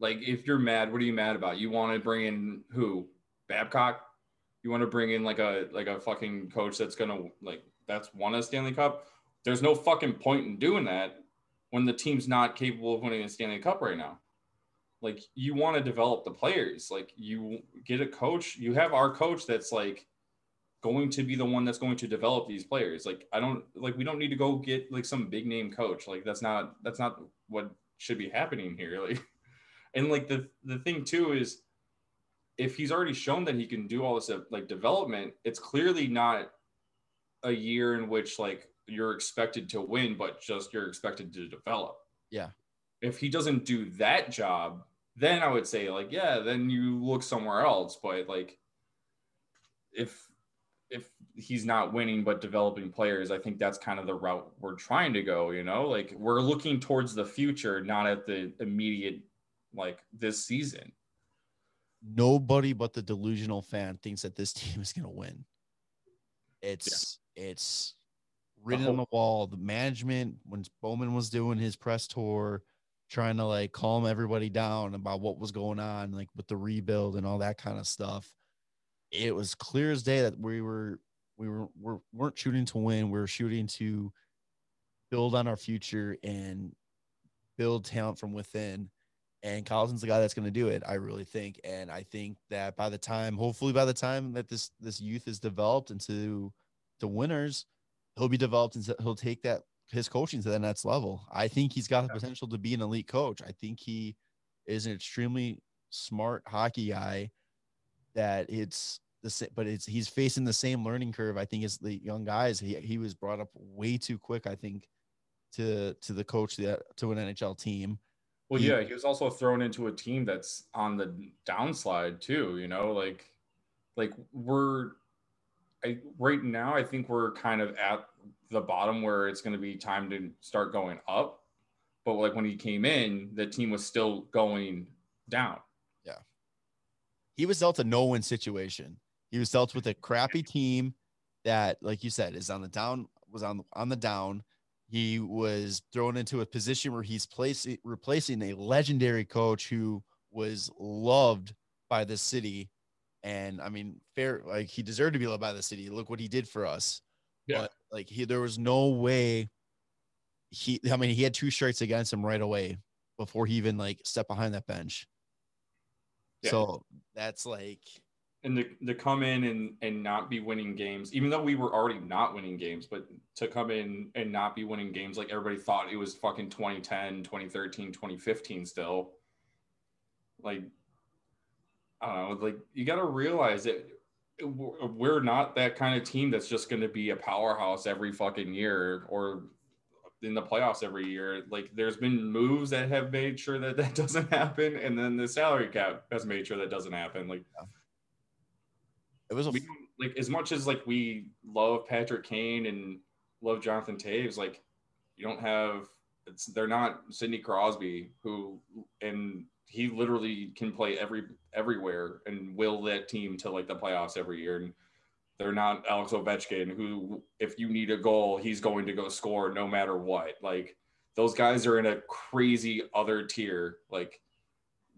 Like, if you're mad, what are you mad about? You want to bring in who? Babcock? You want to bring in like a fucking coach that's going to that's won a Stanley Cup? There's no fucking point in doing that when the team's not capable of winning a Stanley Cup right now. Like, you want to develop the players. Like, you get a coach. You have our coach that's going to be the one that's going to develop these players. We don't need to go get some big name coach. That's not what should be happening here. The thing too is, if he's already shown that he can do all this development, it's clearly not a year in which you're expected to win, but just you're expected to develop. Yeah. If he doesn't do that job, then I would say then you look somewhere else. But if he's not winning but developing players, I think that's kind of the route we're trying to go, We're looking towards the future, not at the immediate this season. Nobody but the delusional fan thinks that this team is going to win. It's written on the wall. The management, when Bowman was doing his press tour, trying to calm everybody down about what was going on, with the rebuild and all that kind of stuff, it was clear as day that we weren't shooting to win. We were shooting to build on our future and build talent from within. And Colliton's the guy that's going to do it, I really think. And I think that hopefully by the time that this youth is developed into the winners, he'll be developed and he'll take his coaching to the next level. I think he's got the potential to be an elite coach. I think he is an extremely smart hockey guy. He's facing the same learning curve, I think, as the young guys. He was brought up way too quick, I think, to the coach to an NHL team. Well, yeah, he was also thrown into a team that's on the downslide too. Right now, I think we're kind of at the bottom where it's going to be time to start going up. But when he came in, the team was still going down. Yeah, he was dealt a no-win situation. He was dealt with a crappy team that, like you said, is on the down. Was on the down. He was thrown into a position where he's replacing a legendary coach who was loved by the city. And I mean, fair, he deserved to be loved by the city. Look what he did for us. Yeah. But there was no way he had two strikes against him right away before he even like stepped behind that bench. Yeah. So that's like, and to come in and not be winning games, even though we were already not winning games, but to come in and not be winning games, like everybody thought it was fucking 2010, 2013, 2015 still. Like, I don't know, like you got to realize that we're not that kind of team that's just going to be a powerhouse every fucking year or in the playoffs every year. Like there's been moves that have made sure that that doesn't happen. And then the salary cap has made sure that doesn't happen. Like, yeah. It was like as much as like we love Patrick Kane and love Jonathan Taves, like you don't have they're not Sidney Crosby and he literally can play everywhere and will that team to like the playoffs every year. And they're not Alex Ovechkin, who if you need a goal, he's going to go score no matter what. Like those guys are in a crazy other tier. Like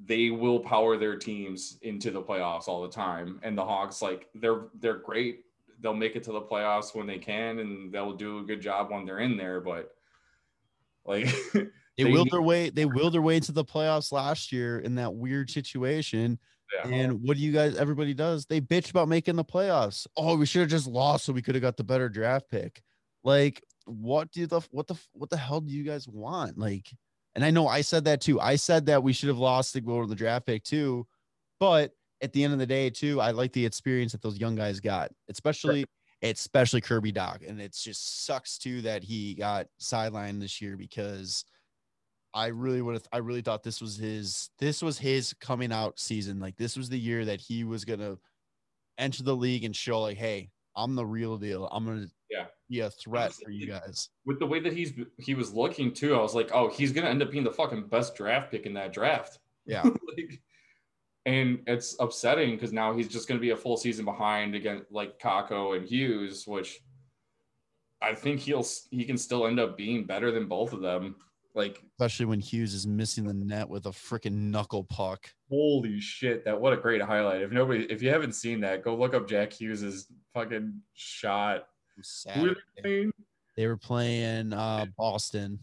they will power their teams into the playoffs all the time. And the Hawks, like they're great. They'll make it to the playoffs when they can, and they'll do a good job when they're in there. But like they willed their way to the playoffs last year in that weird situation. Yeah. And what do you guys, everybody does? They bitch about making the playoffs. Oh, we should have just lost so we could have got the better draft pick. Like what the hell do you guys want? Like, and I know I said that too. I said that we should have lost to go to the draft pick too. But at the end of the day too, I like the experience that those young guys got, especially Kirby Dach. And it just sucks too that he got sidelined this year, because I really thought this was his coming out season. Like this was the year that he was going to enter the league and show like, hey, I'm the real deal. I'm going to be a threat for you guys. With the way that he was looking too, I was like, oh, he's going to end up being the fucking best draft pick in that draft. Yeah. Like, and it's upsetting because now he's just going to be a full season behind again, like Kako and Hughes, which I think he can still end up being better than both of them. Like, especially when Hughes is missing the net with a freaking knuckle puck. Holy shit! What a great highlight. If you haven't seen that, go look up Jack Hughes's fucking shot. They were playing Boston,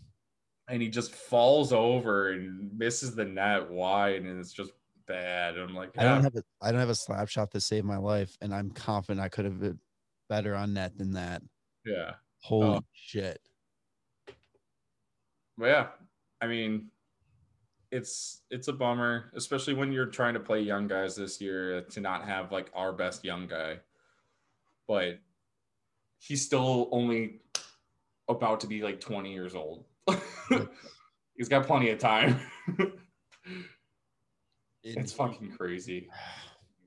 and he just falls over and misses the net wide, and it's just bad. I'm like, yeah. I don't have a slap shot to save my life, and I'm confident I could have been better on net than that. Yeah. Holy shit. Well, yeah, I mean, it's a bummer, especially when you're trying to play young guys this year, to not have like our best young guy. But he's still only about to be like 20 years old. He's got plenty of time. It's fucking crazy.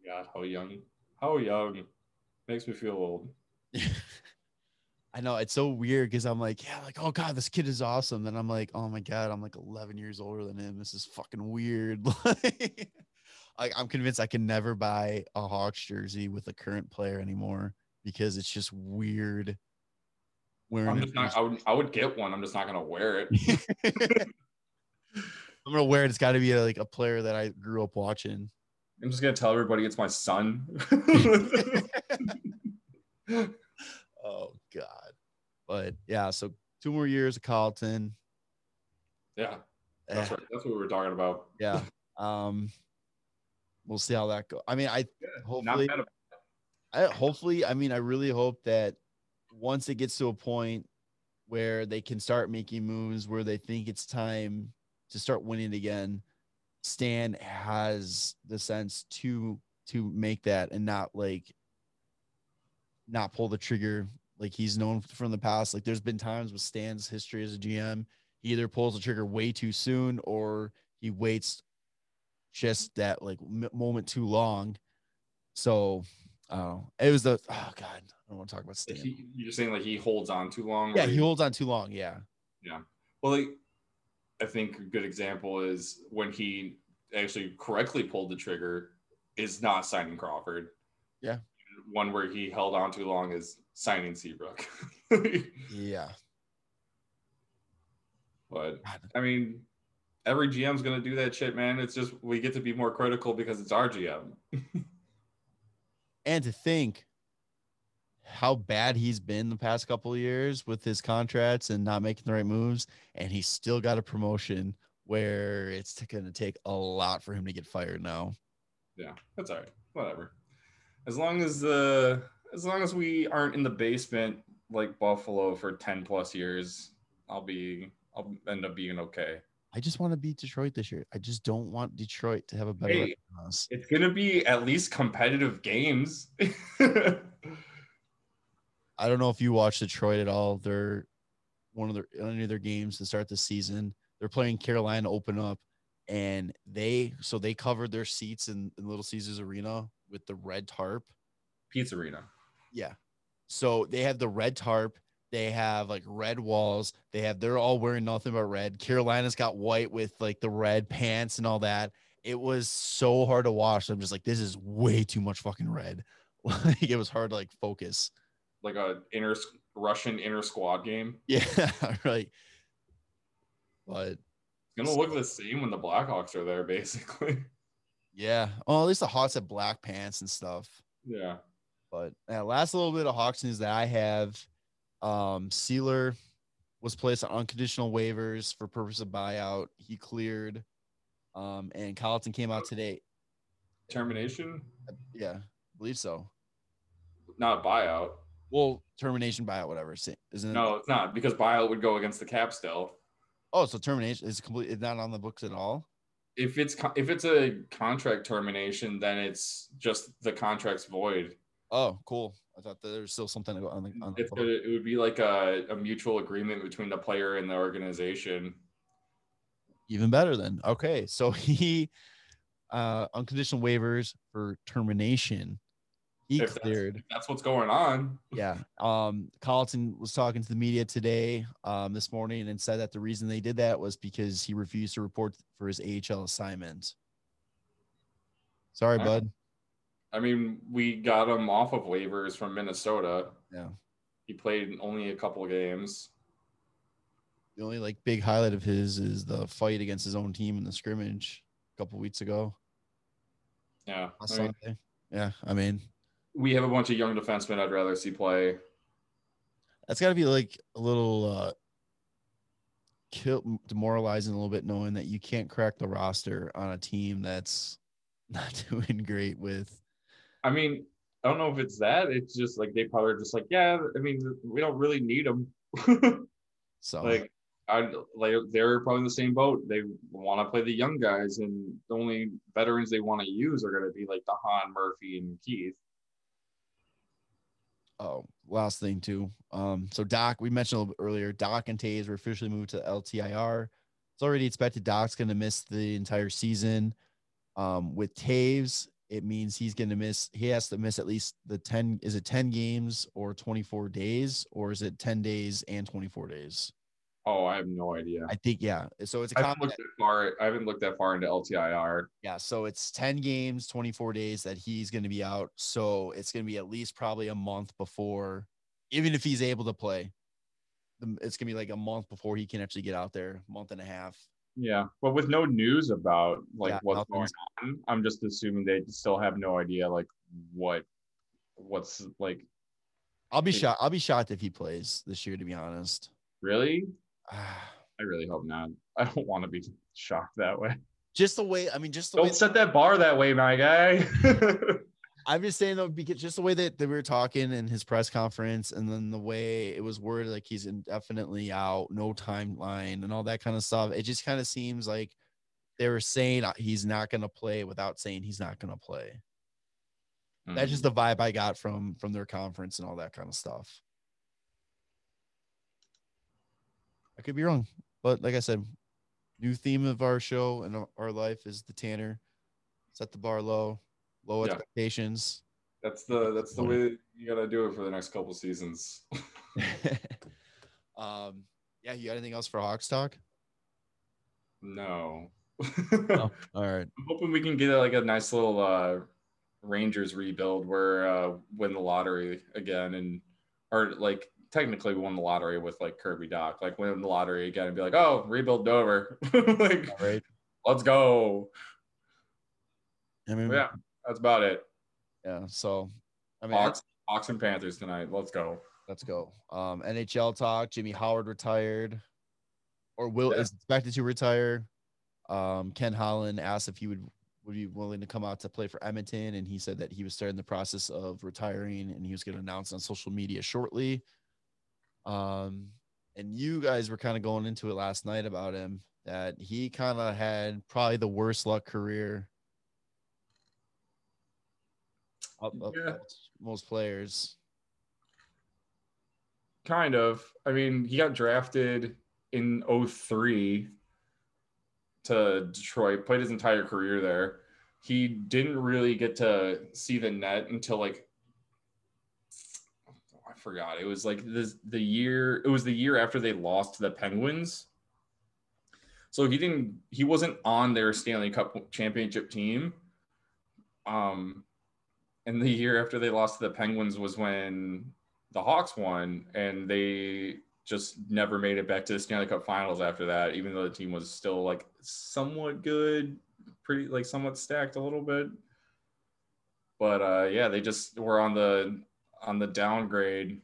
God, how young makes me feel old. I know, it's so weird because I'm like, yeah, like, oh God, this kid is awesome. Then I'm like, oh my God, I'm like 11 years older than him. This is fucking weird. Like, I'm convinced I can never buy a Hawks jersey with a current player anymore because it's just weird. I would get one. I'm just not going to wear it. I'm going to wear it. It's got to be like a player that I grew up watching. I'm just going to tell everybody it's my son. Oh God. But yeah, so 2 more years of Colliton. Yeah. That's right. That's what we were talking about. Yeah. We'll see how that goes. I mean, I really hope that once it gets to a point where they can start making moves where they think it's time to start winning again, Stan has the sense to make that and not pull the trigger like he's known from the past. Like there's been times with Stan's history as a GM, he either pulls the trigger way too soon or he waits just that like moment too long. So it was I don't want to talk about Stan. You're saying like he holds on too long? Yeah, he holds on too long. Yeah. Yeah. Well, like, I think a good example is when he actually correctly pulled the trigger is not signing Crawford. Yeah. One where he held on too long is signing Seabrook. Yeah. But I mean, every GM's going to do that shit, man. It's just, we get to be more critical because it's our GM. And to think how bad he's been the past couple of years with his contracts and not making the right moves, and he's still got a promotion where it's going to take a lot for him to get fired now. Yeah, that's all right. Whatever. As long as we aren't in the basement like Buffalo for 10 plus years, I'll end up being okay. I just want to beat Detroit this year. I just don't want Detroit to have a better record than us. It's going to be at least competitive games. I don't know if you watch Detroit at all. They're one of their games to start the season. They're playing Carolina open up, and they covered their seats in Little Caesars Arena with the red tarp. Pete's Arena. Yeah. So they have the red tarp. They have like red walls. They're all wearing nothing but red. Carolina's got white with like the red pants and all that. It was so hard to watch. I'm just like, this is way too much fucking red. Like it was hard to like focus. Like a Russian inner squad game. Yeah, right. But it's gonna look the same when the Blackhawks are there, basically. Yeah. Oh, at least the Hawks have black pants and stuff. Yeah. But that last little bit of Hawks news that I have. Sealer was placed on unconditional waivers for purpose of buyout. He cleared, and Colliton came out today. Termination? Yeah, I believe so. Not a buyout. Well, termination, buyout, whatever. Isn't it? No, it's not, because buyout would go against the cap still. Oh, so termination is completely not on the books at all? If it's a contract termination, then it's just the contract's void. Oh, cool. I thought there was still something to go on. It would be like a mutual agreement between the player and the organization. Even better then. Okay, so he unconditional waivers for termination. He cleared. That's what's going on. Yeah. Colliton was talking to the media today, this morning, and said that the reason they did that was because he refused to report for his AHL assignment. Sorry, all bud. Right. I mean, we got him off of waivers from Minnesota. Yeah. He played only a couple of games. The only like big highlight of his is the fight against his own team in the scrimmage a couple of weeks ago. Yeah. I mean, we have a bunch of young defensemen I'd rather see play. That's got to be like a little demoralizing a little bit, knowing that you can't crack the roster on a team that's not doing great with. I mean, I don't know if it's that. It's just like they probably are just like, yeah, I mean, we don't really need them. So like they're probably in the same boat. They want to play the young guys, and the only veterans they want to use are going to be like Dahan, Murphy, and Keith. Oh, last thing too. So Doc, we mentioned a little bit earlier, Doc and Taves were officially moved to LTIR. It's already expected Doc's going to miss the entire season. With Taves, it means he has to miss at least the 10, is it 10 games or 24 days, or is it 10 days and 24 days? Oh, I have no idea. I think, yeah. So it's I haven't looked that far into LTIR. Yeah. So it's 10 games, 24 days that he's going to be out. So it's going to be at least probably a month before, even if he's able to play, it's going to be like a month before he can actually get out there, month and a half. Yeah, but with no news about what's going on, I'm just assuming they still have no idea like what's like. I'll be shocked if he plays this year, to be honest. Really? I really hope not. I don't want to be shocked that way. Don't set that bar that way, my guy. I'm just saying though, because just the way that we were talking in his press conference, and then the way it was worded, like he's indefinitely out, no timeline, and all that kind of stuff. It just kind of seems like they were saying he's not going to play without saying he's not going to play. Mm-hmm. That's just the vibe I got from their conference and all that kind of stuff. I could be wrong, but like I said, new theme of our show and our life is the Tanner. Set the bar low. Low expectations. Yeah. That's the way that you gotta do it for the next couple seasons. Yeah, you got anything else for Hawks talk? No. No. All right. I'm hoping we can get like a nice little Rangers rebuild where win the lottery again, or like technically we won the lottery with like Kirby Dach, like win the lottery again and be like, oh, rebuild over. Like, all right. Let's go. I mean, yeah. That's about it. Yeah. So, I mean, Hawks, Hawks and Panthers tonight. Let's go. Let's go. NHL talk. Jimmy Howard retired, or will is expected to retire. Ken Holland asked if he would be willing to come out to play for Edmonton, and he said that he was starting the process of retiring, and he was going to announce on social media shortly. And you guys were kind of going into it last night about him, that he kind of had probably the worst luck career of most players. Kind of. I mean, he got drafted in 2003 to Detroit, played his entire career there. He didn't really get to see the net until like I forgot. It was like the year after they lost to the Penguins. So he wasn't on their Stanley Cup championship team. And the year after they lost to the Penguins was when the Hawks won, and they just never made it back to the Stanley Cup finals after that, even though the team was still like somewhat good, pretty like somewhat stacked a little bit. But they just were on the downgrade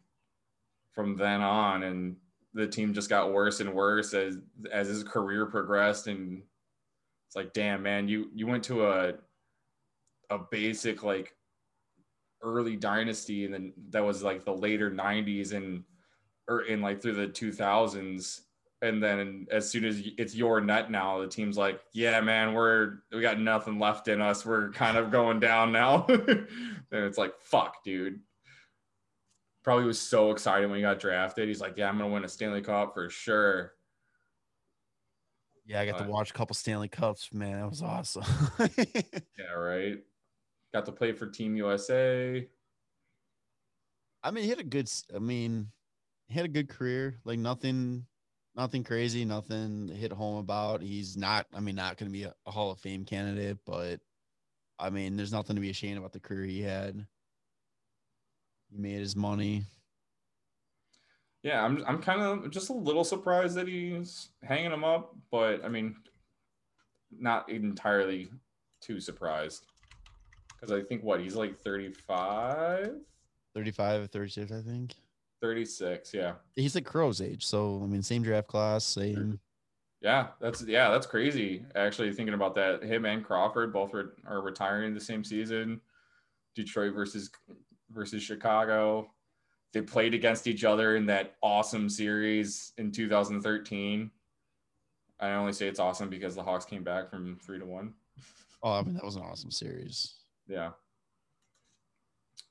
from then on, and the team just got worse and worse as his career progressed. And it's like, damn, man, you went to a basic like early dynasty, and then that was like the later 90s or in like through the 2000s, and then as soon as it's your net now, the team's like, yeah man, we got nothing left in us, we're kind of going down now. And it's like, fuck dude, probably was so excited when he got drafted. He's like, yeah, I'm gonna win a Stanley Cup for sure. Yeah, I got to watch a couple Stanley Cups, man, that was awesome. Yeah, right. Got to play for Team USA. I mean, he had a good career. Like nothing crazy, nothing hit home about. He's not going to be a Hall of Fame candidate, but I mean, there's nothing to be ashamed about the career he had. He made his money. Yeah, I'm kind of just a little surprised that he's hanging him up, but I mean, not entirely too surprised. Because I think, he's like 35? 35 or 36, I think. 36, yeah. He's like Crow's age, so, I mean, same draft class, same. Yeah, that's crazy, actually, thinking about that. Him and Crawford both are retiring the same season. Detroit versus Chicago. They played against each other in that awesome series in 2013. I only say it's awesome because the Hawks came back from 3-1. Oh, I mean, that was an awesome series. Yeah.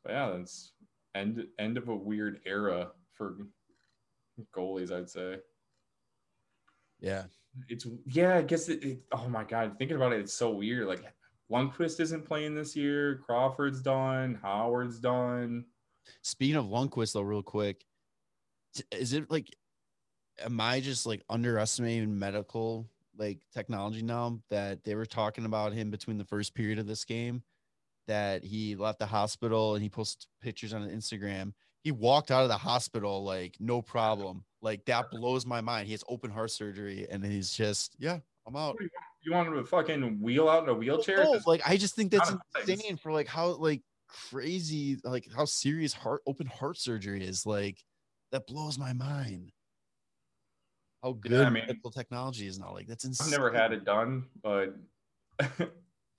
But yeah, that's end of a weird era for goalies, I'd say. Yeah. Oh my God, thinking about it, it's so weird. Like Lundqvist isn't playing this year. Crawford's done. Howard's done. Speaking of Lundqvist though, real quick, is it like, am I just like underestimating medical like technology now, that they were talking about him between the first period of this game, that he left the hospital and he posted pictures on Instagram. He walked out of the hospital like no problem. Like that blows my mind. He has open heart surgery and he's just, yeah, I'm out. You want him to fucking wheel out in a wheelchair? No, like I just think that's insane for like how like crazy, like how serious open heart surgery is. Like that blows my mind. How good medical technology is now. Like that's insane. I've never had it done, but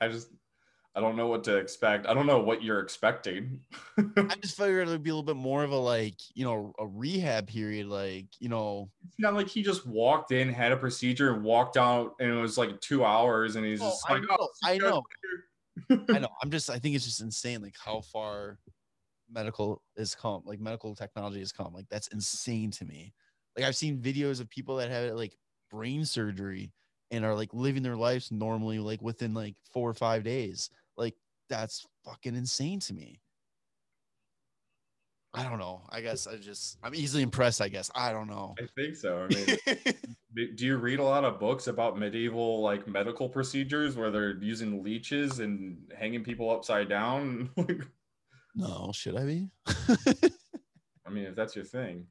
I don't know what to expect. I don't know what you're expecting. I just figured it would be a little bit more of a, like, you know, a rehab period. Like, you know, it's not like he just walked in, had a procedure and walked out and it was like 2 hours and he's I know. I think it's just insane. Like how far medical has come, like medical technology has come. Like that's insane to me. Like I've seen videos of people that have like brain surgery and are like living their lives normally, like within like 4 or 5 days. Like that's fucking insane to me. I don't know. I guess I'm easily impressed, I guess. I don't know. I think so. I mean, do you read a lot of books about medieval like medical procedures where they're using leeches and hanging people upside down? No, should I be? I mean, if that's your thing.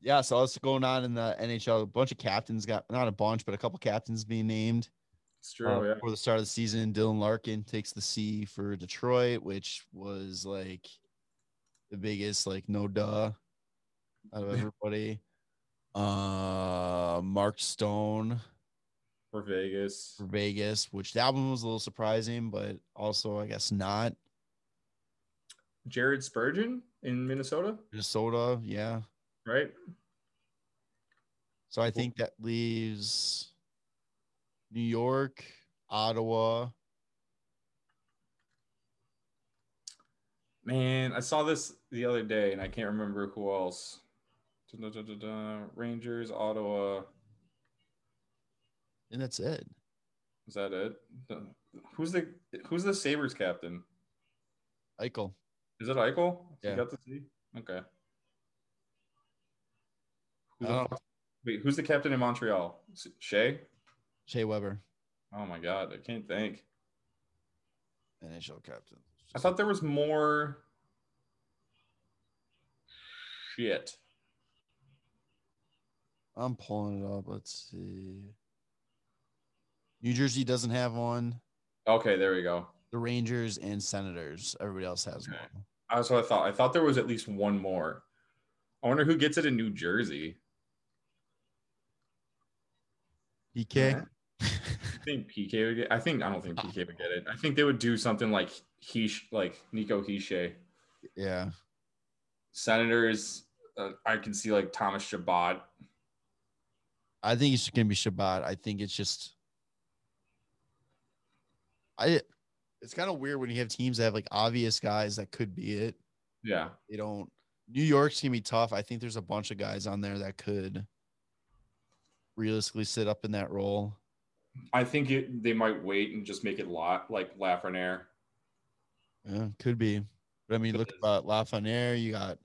Yeah, so that's going on in the NHL. A couple captains being named. It's true. Yeah. Before the start of the season, Dylan Larkin takes the C for Detroit, which was like the biggest, like, no duh out of everybody. Mark Stone for Vegas. Which that one was a little surprising, but also I guess not. Jared Spurgeon in Minnesota. Yeah. Right. So I think that leaves New York, Ottawa. Man, I saw this the other day, and I can't remember who else. Rangers, Ottawa. And that's it. Is that it? Who's the Sabres captain? Eichel. Is it Eichel? Yeah. You got the C? Okay. Who's the captain in Montreal? Shea? Shea Weber. Oh, my God. I can't think. NHL captain. I thought there was more shit. I'm pulling it up. Let's see. New Jersey doesn't have one. Okay, there we go. The Rangers and Senators. Everybody else has one. That's what I thought. I thought there was at least one more. I wonder who gets it in New Jersey. PK? I don't think PK would get it. I think they would do something like Nico Hischier. Yeah. Senators, I can see like Thomas Chabot. I think it's going to be Chabot. I think it's just it's kind of weird when you have teams that have like obvious guys that could be it. Yeah. They don't. New York's going to be tough. I think there's a bunch of guys on there that could realistically sit up in that role. I think they might wait and just make it like Lafreniere. Yeah, could be. But I mean, look about Lafreniere. You got,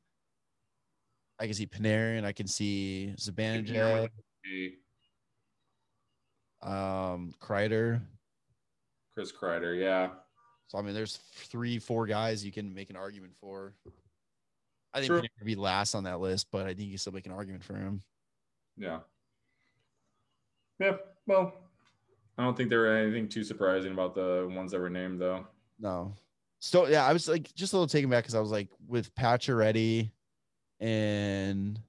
I can see Panarin. I can see Zibanejad. Kreider. Chris Kreider, yeah. So I mean, there's 3-4 guys you can make an argument for. I think Panarin would be last on that list, but I think you can still make an argument for him. Yeah. Yeah, well, I don't think there were anything too surprising about the ones that were named, though. No. So, yeah, I was, like, just a little taken back because I was, like, with Pacioretty and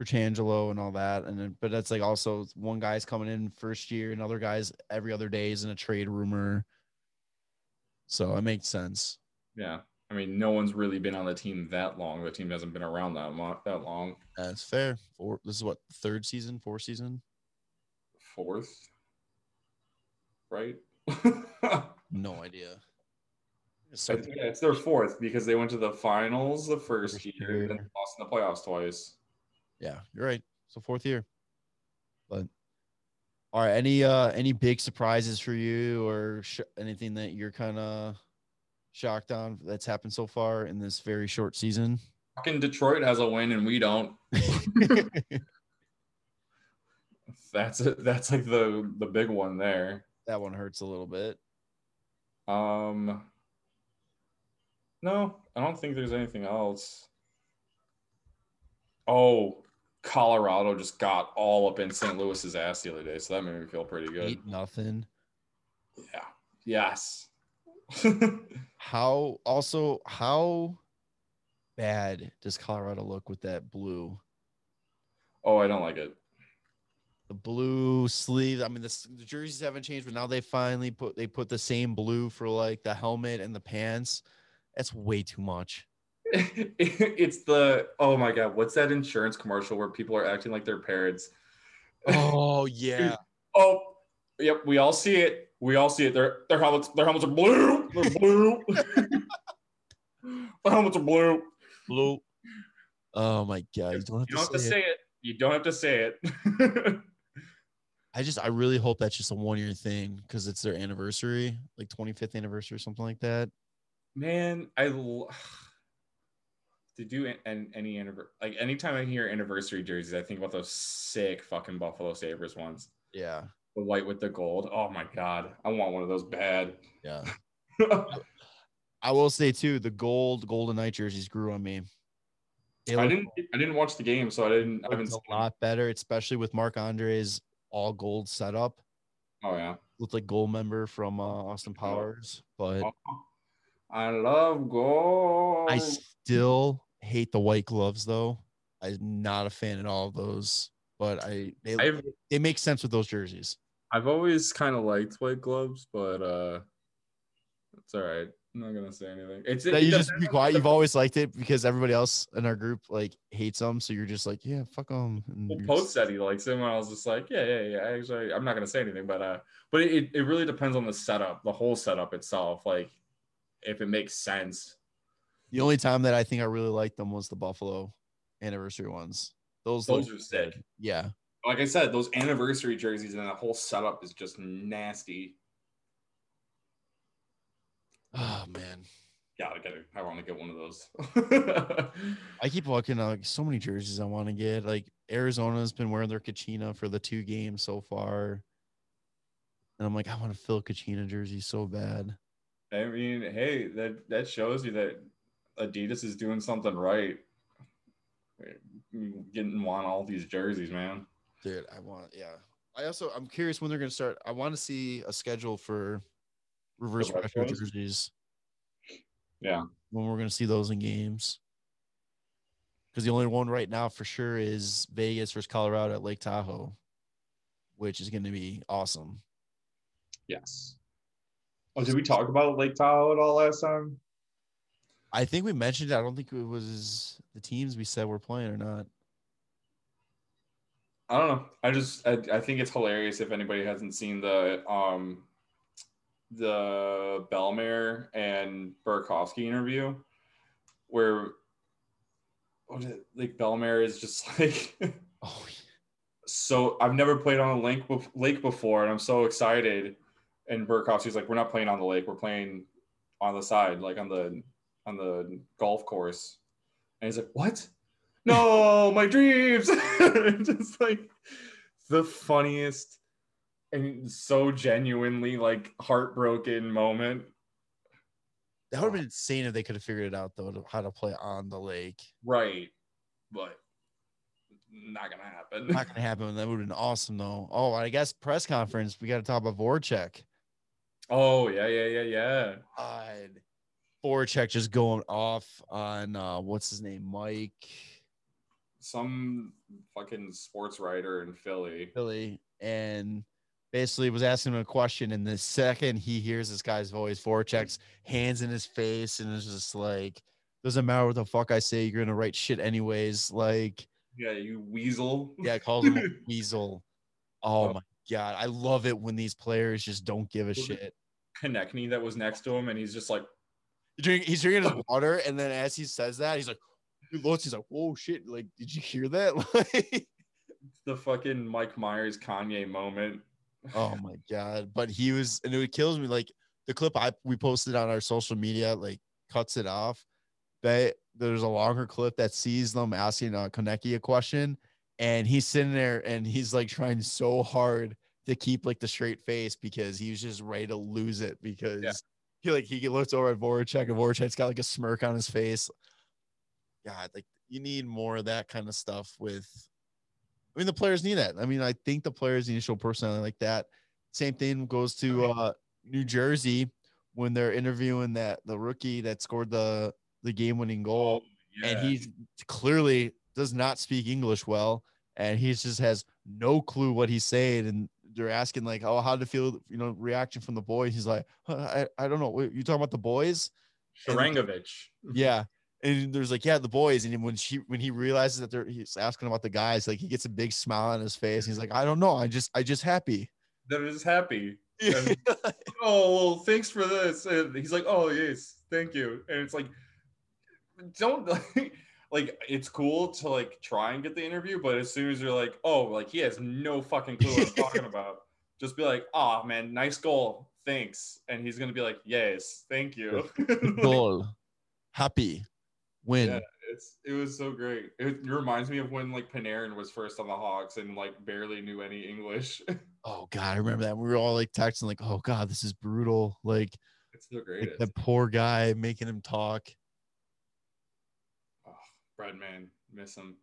Pietrangelo and all that. But that's, like, also one guy's coming in first year and other guys every other day is in a trade rumor. So, it makes sense. Yeah. I mean, no one's really been on the team that long. The team hasn't been around that long. That's fair. This is, what, third season, fourth season? Fourth, right? No idea. Yeah, it's their fourth because they went to the finals the first year and then lost in the playoffs twice. Yeah, you're right. So fourth year. But all right, any big surprises for you or anything that you're kind of shocked on that's happened so far in this very short season? Fucking Detroit has a win and we don't. That's like the big one there. That one hurts a little bit. No, I don't think there's anything else. Oh, Colorado just got all up in St. Louis's ass the other day, so that made me feel pretty good. 8-0. Yeah. Yes. How bad does Colorado look with that blue? Oh, I don't like it. The blue sleeves. I mean, the jerseys haven't changed, but now they finally put the same blue for like the helmet and the pants. That's way too much. It's the oh my God, what's that insurance commercial where people are acting like their parents? Oh yeah. Oh yep, we all see it. Their helmets are blue. They're blue. Their helmets are blue. Blue. Oh my God, you don't have to say it. I really hope that's just a one-year thing because it's their anniversary, like 25th anniversary or something like that. Man, to do any anniversary, like anytime I hear anniversary jerseys, I think about those sick fucking Buffalo Sabres ones. Yeah. The white with the gold. Oh my God. I want one of those bad. Yeah. I will say too, the Golden Knight jerseys grew on me. I didn't watch the game, so I didn't. I haven't seen a lot better, especially with Marc-Andre's all gold setup. Oh yeah, looked like goal member from Austin Powers, but I love gold. I still hate the white gloves though. I'm not a fan at all of those, but they make sense with those jerseys. I've always kind of liked white gloves, but it's all right. I'm not gonna say anything. You just be quiet. You've always liked it because everybody else in our group like hates them, so you're just like, yeah, fuck them. Well, Post said he likes him, and I was just like, yeah. Actually, I'm not gonna say anything, but it really depends on the setup, the whole setup itself, like if it makes sense. The only time that I think I really liked them was the Buffalo anniversary ones. Those are sick. Yeah, like I said, those anniversary jerseys and that whole setup is just nasty. Oh man, yeah, I want to get one of those. I keep looking at so many jerseys I want to get. Like Arizona's been wearing their Kachina for the 2 games so far, and I'm like, I want to fill Kachina jersey so bad. I mean, hey, that shows you that Adidas is doing something right. Want all these jerseys, man. Dude, I'm curious when they're gonna start. I want to see a schedule for reverse retro jerseys. Yeah. When we're going to see those in games. Because the only one right now for sure is Vegas versus Colorado at Lake Tahoe, which is going to be awesome. Yes. Oh, did we talk about Lake Tahoe at all last time? I think we mentioned it. I don't think it was the teams we said were playing or not. I don't know. I think it's hilarious if anybody hasn't seen the Bellemare and Burakovsky interview where Bellemare is just like so I've never played on a lake before and I'm so excited, and Burakovsky's like, we're not playing on the lake, we're playing on the side, like on the golf course, and he's like, what? No, my dreams. Just like the funniest and so genuinely like heartbroken moment. That would have been insane if they could have figured it out though, how to play on the lake. Right. But not going to happen. Not going to happen. That would have been awesome though. Oh, I guess press conference. We got to talk about Voracek. Oh, yeah. God. Voracek just going off on, what's his name? Mike. Some fucking sports writer in Philly. And basically was asking him a question, and the second he hears this guy's voice, Voracek's hands in his face, and it's just like, doesn't matter what the fuck I say, you're gonna write shit anyways. Like, yeah, you weasel. Yeah, calls him a weasel. Oh my god, I love it when these players just don't give a shit. Konechny that was next to him, and he's just like, he's drinking his water, and then as he says that, he's like, he looks, he's like, whoa, shit! Like, did you hear that? Like, the fucking Mike Myers Kanye moment. Oh my god. But he was, and it kills me, like the clip we posted on our social media like cuts it off, but there's a longer clip that sees them asking Konecki a question, and he's sitting there and he's like trying so hard to keep like the straight face because he was just ready to lose it because he looks over at Voracek, and Voracek's got like a smirk on his face. God, like you need more of that kind of stuff with, I mean, the players need that. I mean, I think the players need to show personality like that. Same thing goes to New Jersey when they're interviewing the rookie that scored the game-winning goal, and he clearly does not speak English well, and he just has no clue what he's saying. And they're asking like, "Oh, how did it feel? You know, reaction from the boys?" He's like, "I don't know. What, you talking about the boys?" Sharangovich. Yeah. And there's like, yeah, the boys. And when he realizes that he's asking about the guys, like he gets a big smile on his face. And he's like, I don't know. I just happy. That is happy. And, oh, well, thanks for this. And he's like, oh, yes, thank you. And it's like, don't like it's cool to like try and get the interview. But as soon as you're like, oh, like he has no fucking clue what I'm talking about. Just be like, oh, man, nice goal. Thanks. And he's going to be like, yes, thank you. Goal. Like, happy. Win. Yeah, it was so great. It reminds me of when like Panarin was first on the Hawks and like barely knew any English. Oh god, I remember that. We were all like texting like, oh god, this is brutal. Like it's the greatest. Like, the poor guy making him talk. Oh, Breadman, miss him.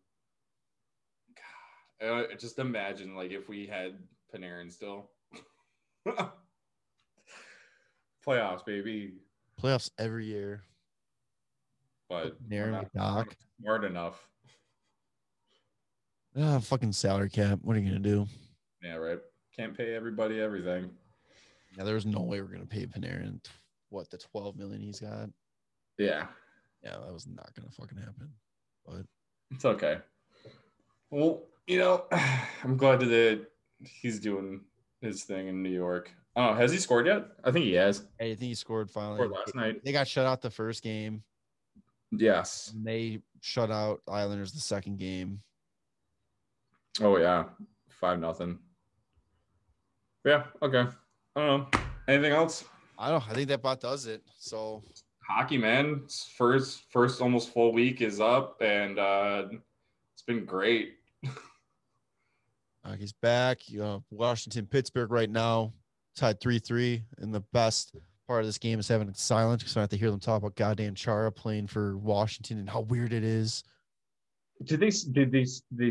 God, just imagine like if we had Panarin still. Playoffs, baby. Playoffs every year. But I'm not smart enough. Ah, fucking salary cap. What are you going to do? Yeah, right. Can't pay everybody everything. Yeah, there's no way we're going to pay Panarin, what, the $12 million he's got? Yeah. Yeah, that was not going to fucking happen. But it's okay. Well, you know, I'm glad that he's doing his thing in New York. Oh, has he scored yet? I think he has. I think he scored finally. Scored last night. They got shut out the first game. Yes. And they shut out Islanders the second game. Oh, yeah. 5-0. Yeah, okay. I don't know. Anything else? I don't. I think that bot does it. So hockey, man. First almost full week is up, and it's been great. Hockey's back. You know, Washington, Pittsburgh right now tied 3-3, and the best part of this game is having it silent because I have to hear them talk about goddamn Chara playing for Washington and how weird it is. Did they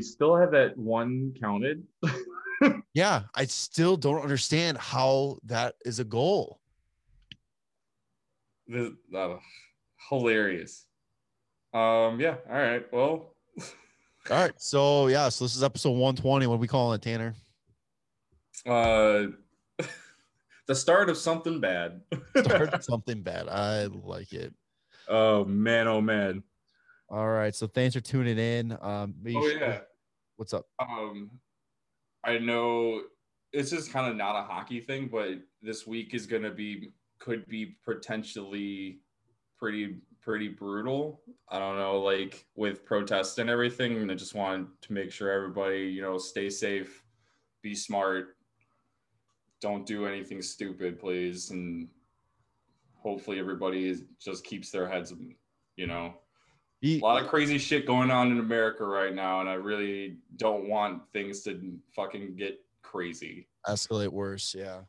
still have that one counted? Yeah, I still don't understand how that is a goal. This, hilarious. Yeah, all right. Well, all right. So, yeah, so this is episode 120. What are we calling it, Tanner? The start of something bad. Start of something bad. I like it. Oh, man. Oh, man. All right. So, thanks for tuning in. Yeah. What's up? I know it's just kind of not a hockey thing, but this week is going to be, could be potentially pretty brutal. I don't know, like with protests and everything. And I just wanted to make sure everybody, you know, stay safe, be smart, don't do anything stupid, please. And hopefully everybody just keeps their heads, you know. A lot of crazy shit going on in America right now, and I really don't want things to fucking get crazy. Escalate worse, yeah.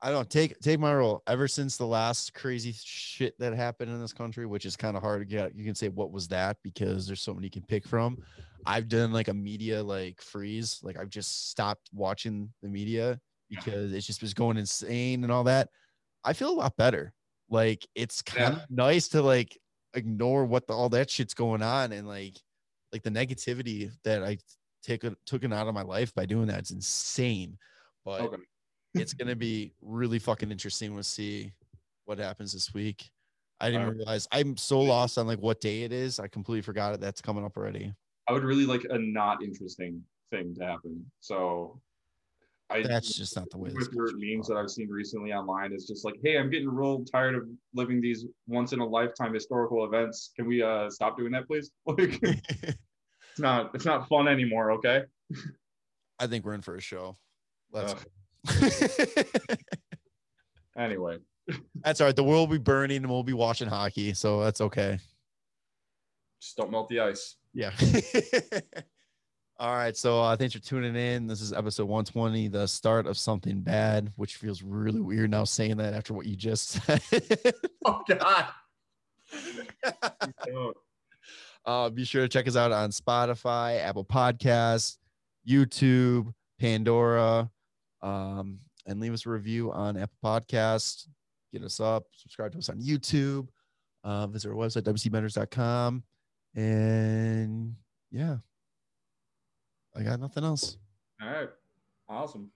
I don't take my role. Ever since the last crazy shit that happened in this country, which is kind of hard to get, you can say what was that because there's so many you can pick from. I've done like a media like freeze, like I've just stopped watching the media because it's just was going insane and all that. I feel a lot better. Like it's kind of nice to like ignore what all that shit's going on, and like the negativity that I took it out of my life by doing that. It's insane, but okay. It's gonna be really fucking interesting. We'll see what happens this week. I didn't realize I'm so lost on like what day it is. I completely forgot it. That's coming up already. I would really like a not interesting thing to happen. So that's just not the way. Twitter memes that I've seen recently online is just like, hey, I'm getting real tired of living these once in a lifetime historical events. Can we stop doing that, please? Like, it's not fun anymore. Okay. I think we're in for a show. Let's anyway, that's all right. The world will be burning and we'll be watching hockey. So that's okay. Just don't melt the ice. Yeah. All right, so thanks for tuning in. This is episode 120, the start of something bad, which feels really weird now saying that after what you just said. Oh, God. Be sure to check us out on Spotify, Apple Podcasts, YouTube, Pandora, and leave us a review on Apple Podcasts. Get us up. Subscribe to us on YouTube. Visit our website, wcbenders.com. And, yeah. I got nothing else. All right. Awesome.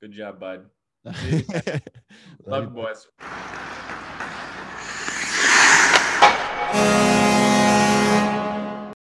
Good job, bud. Love you, boys.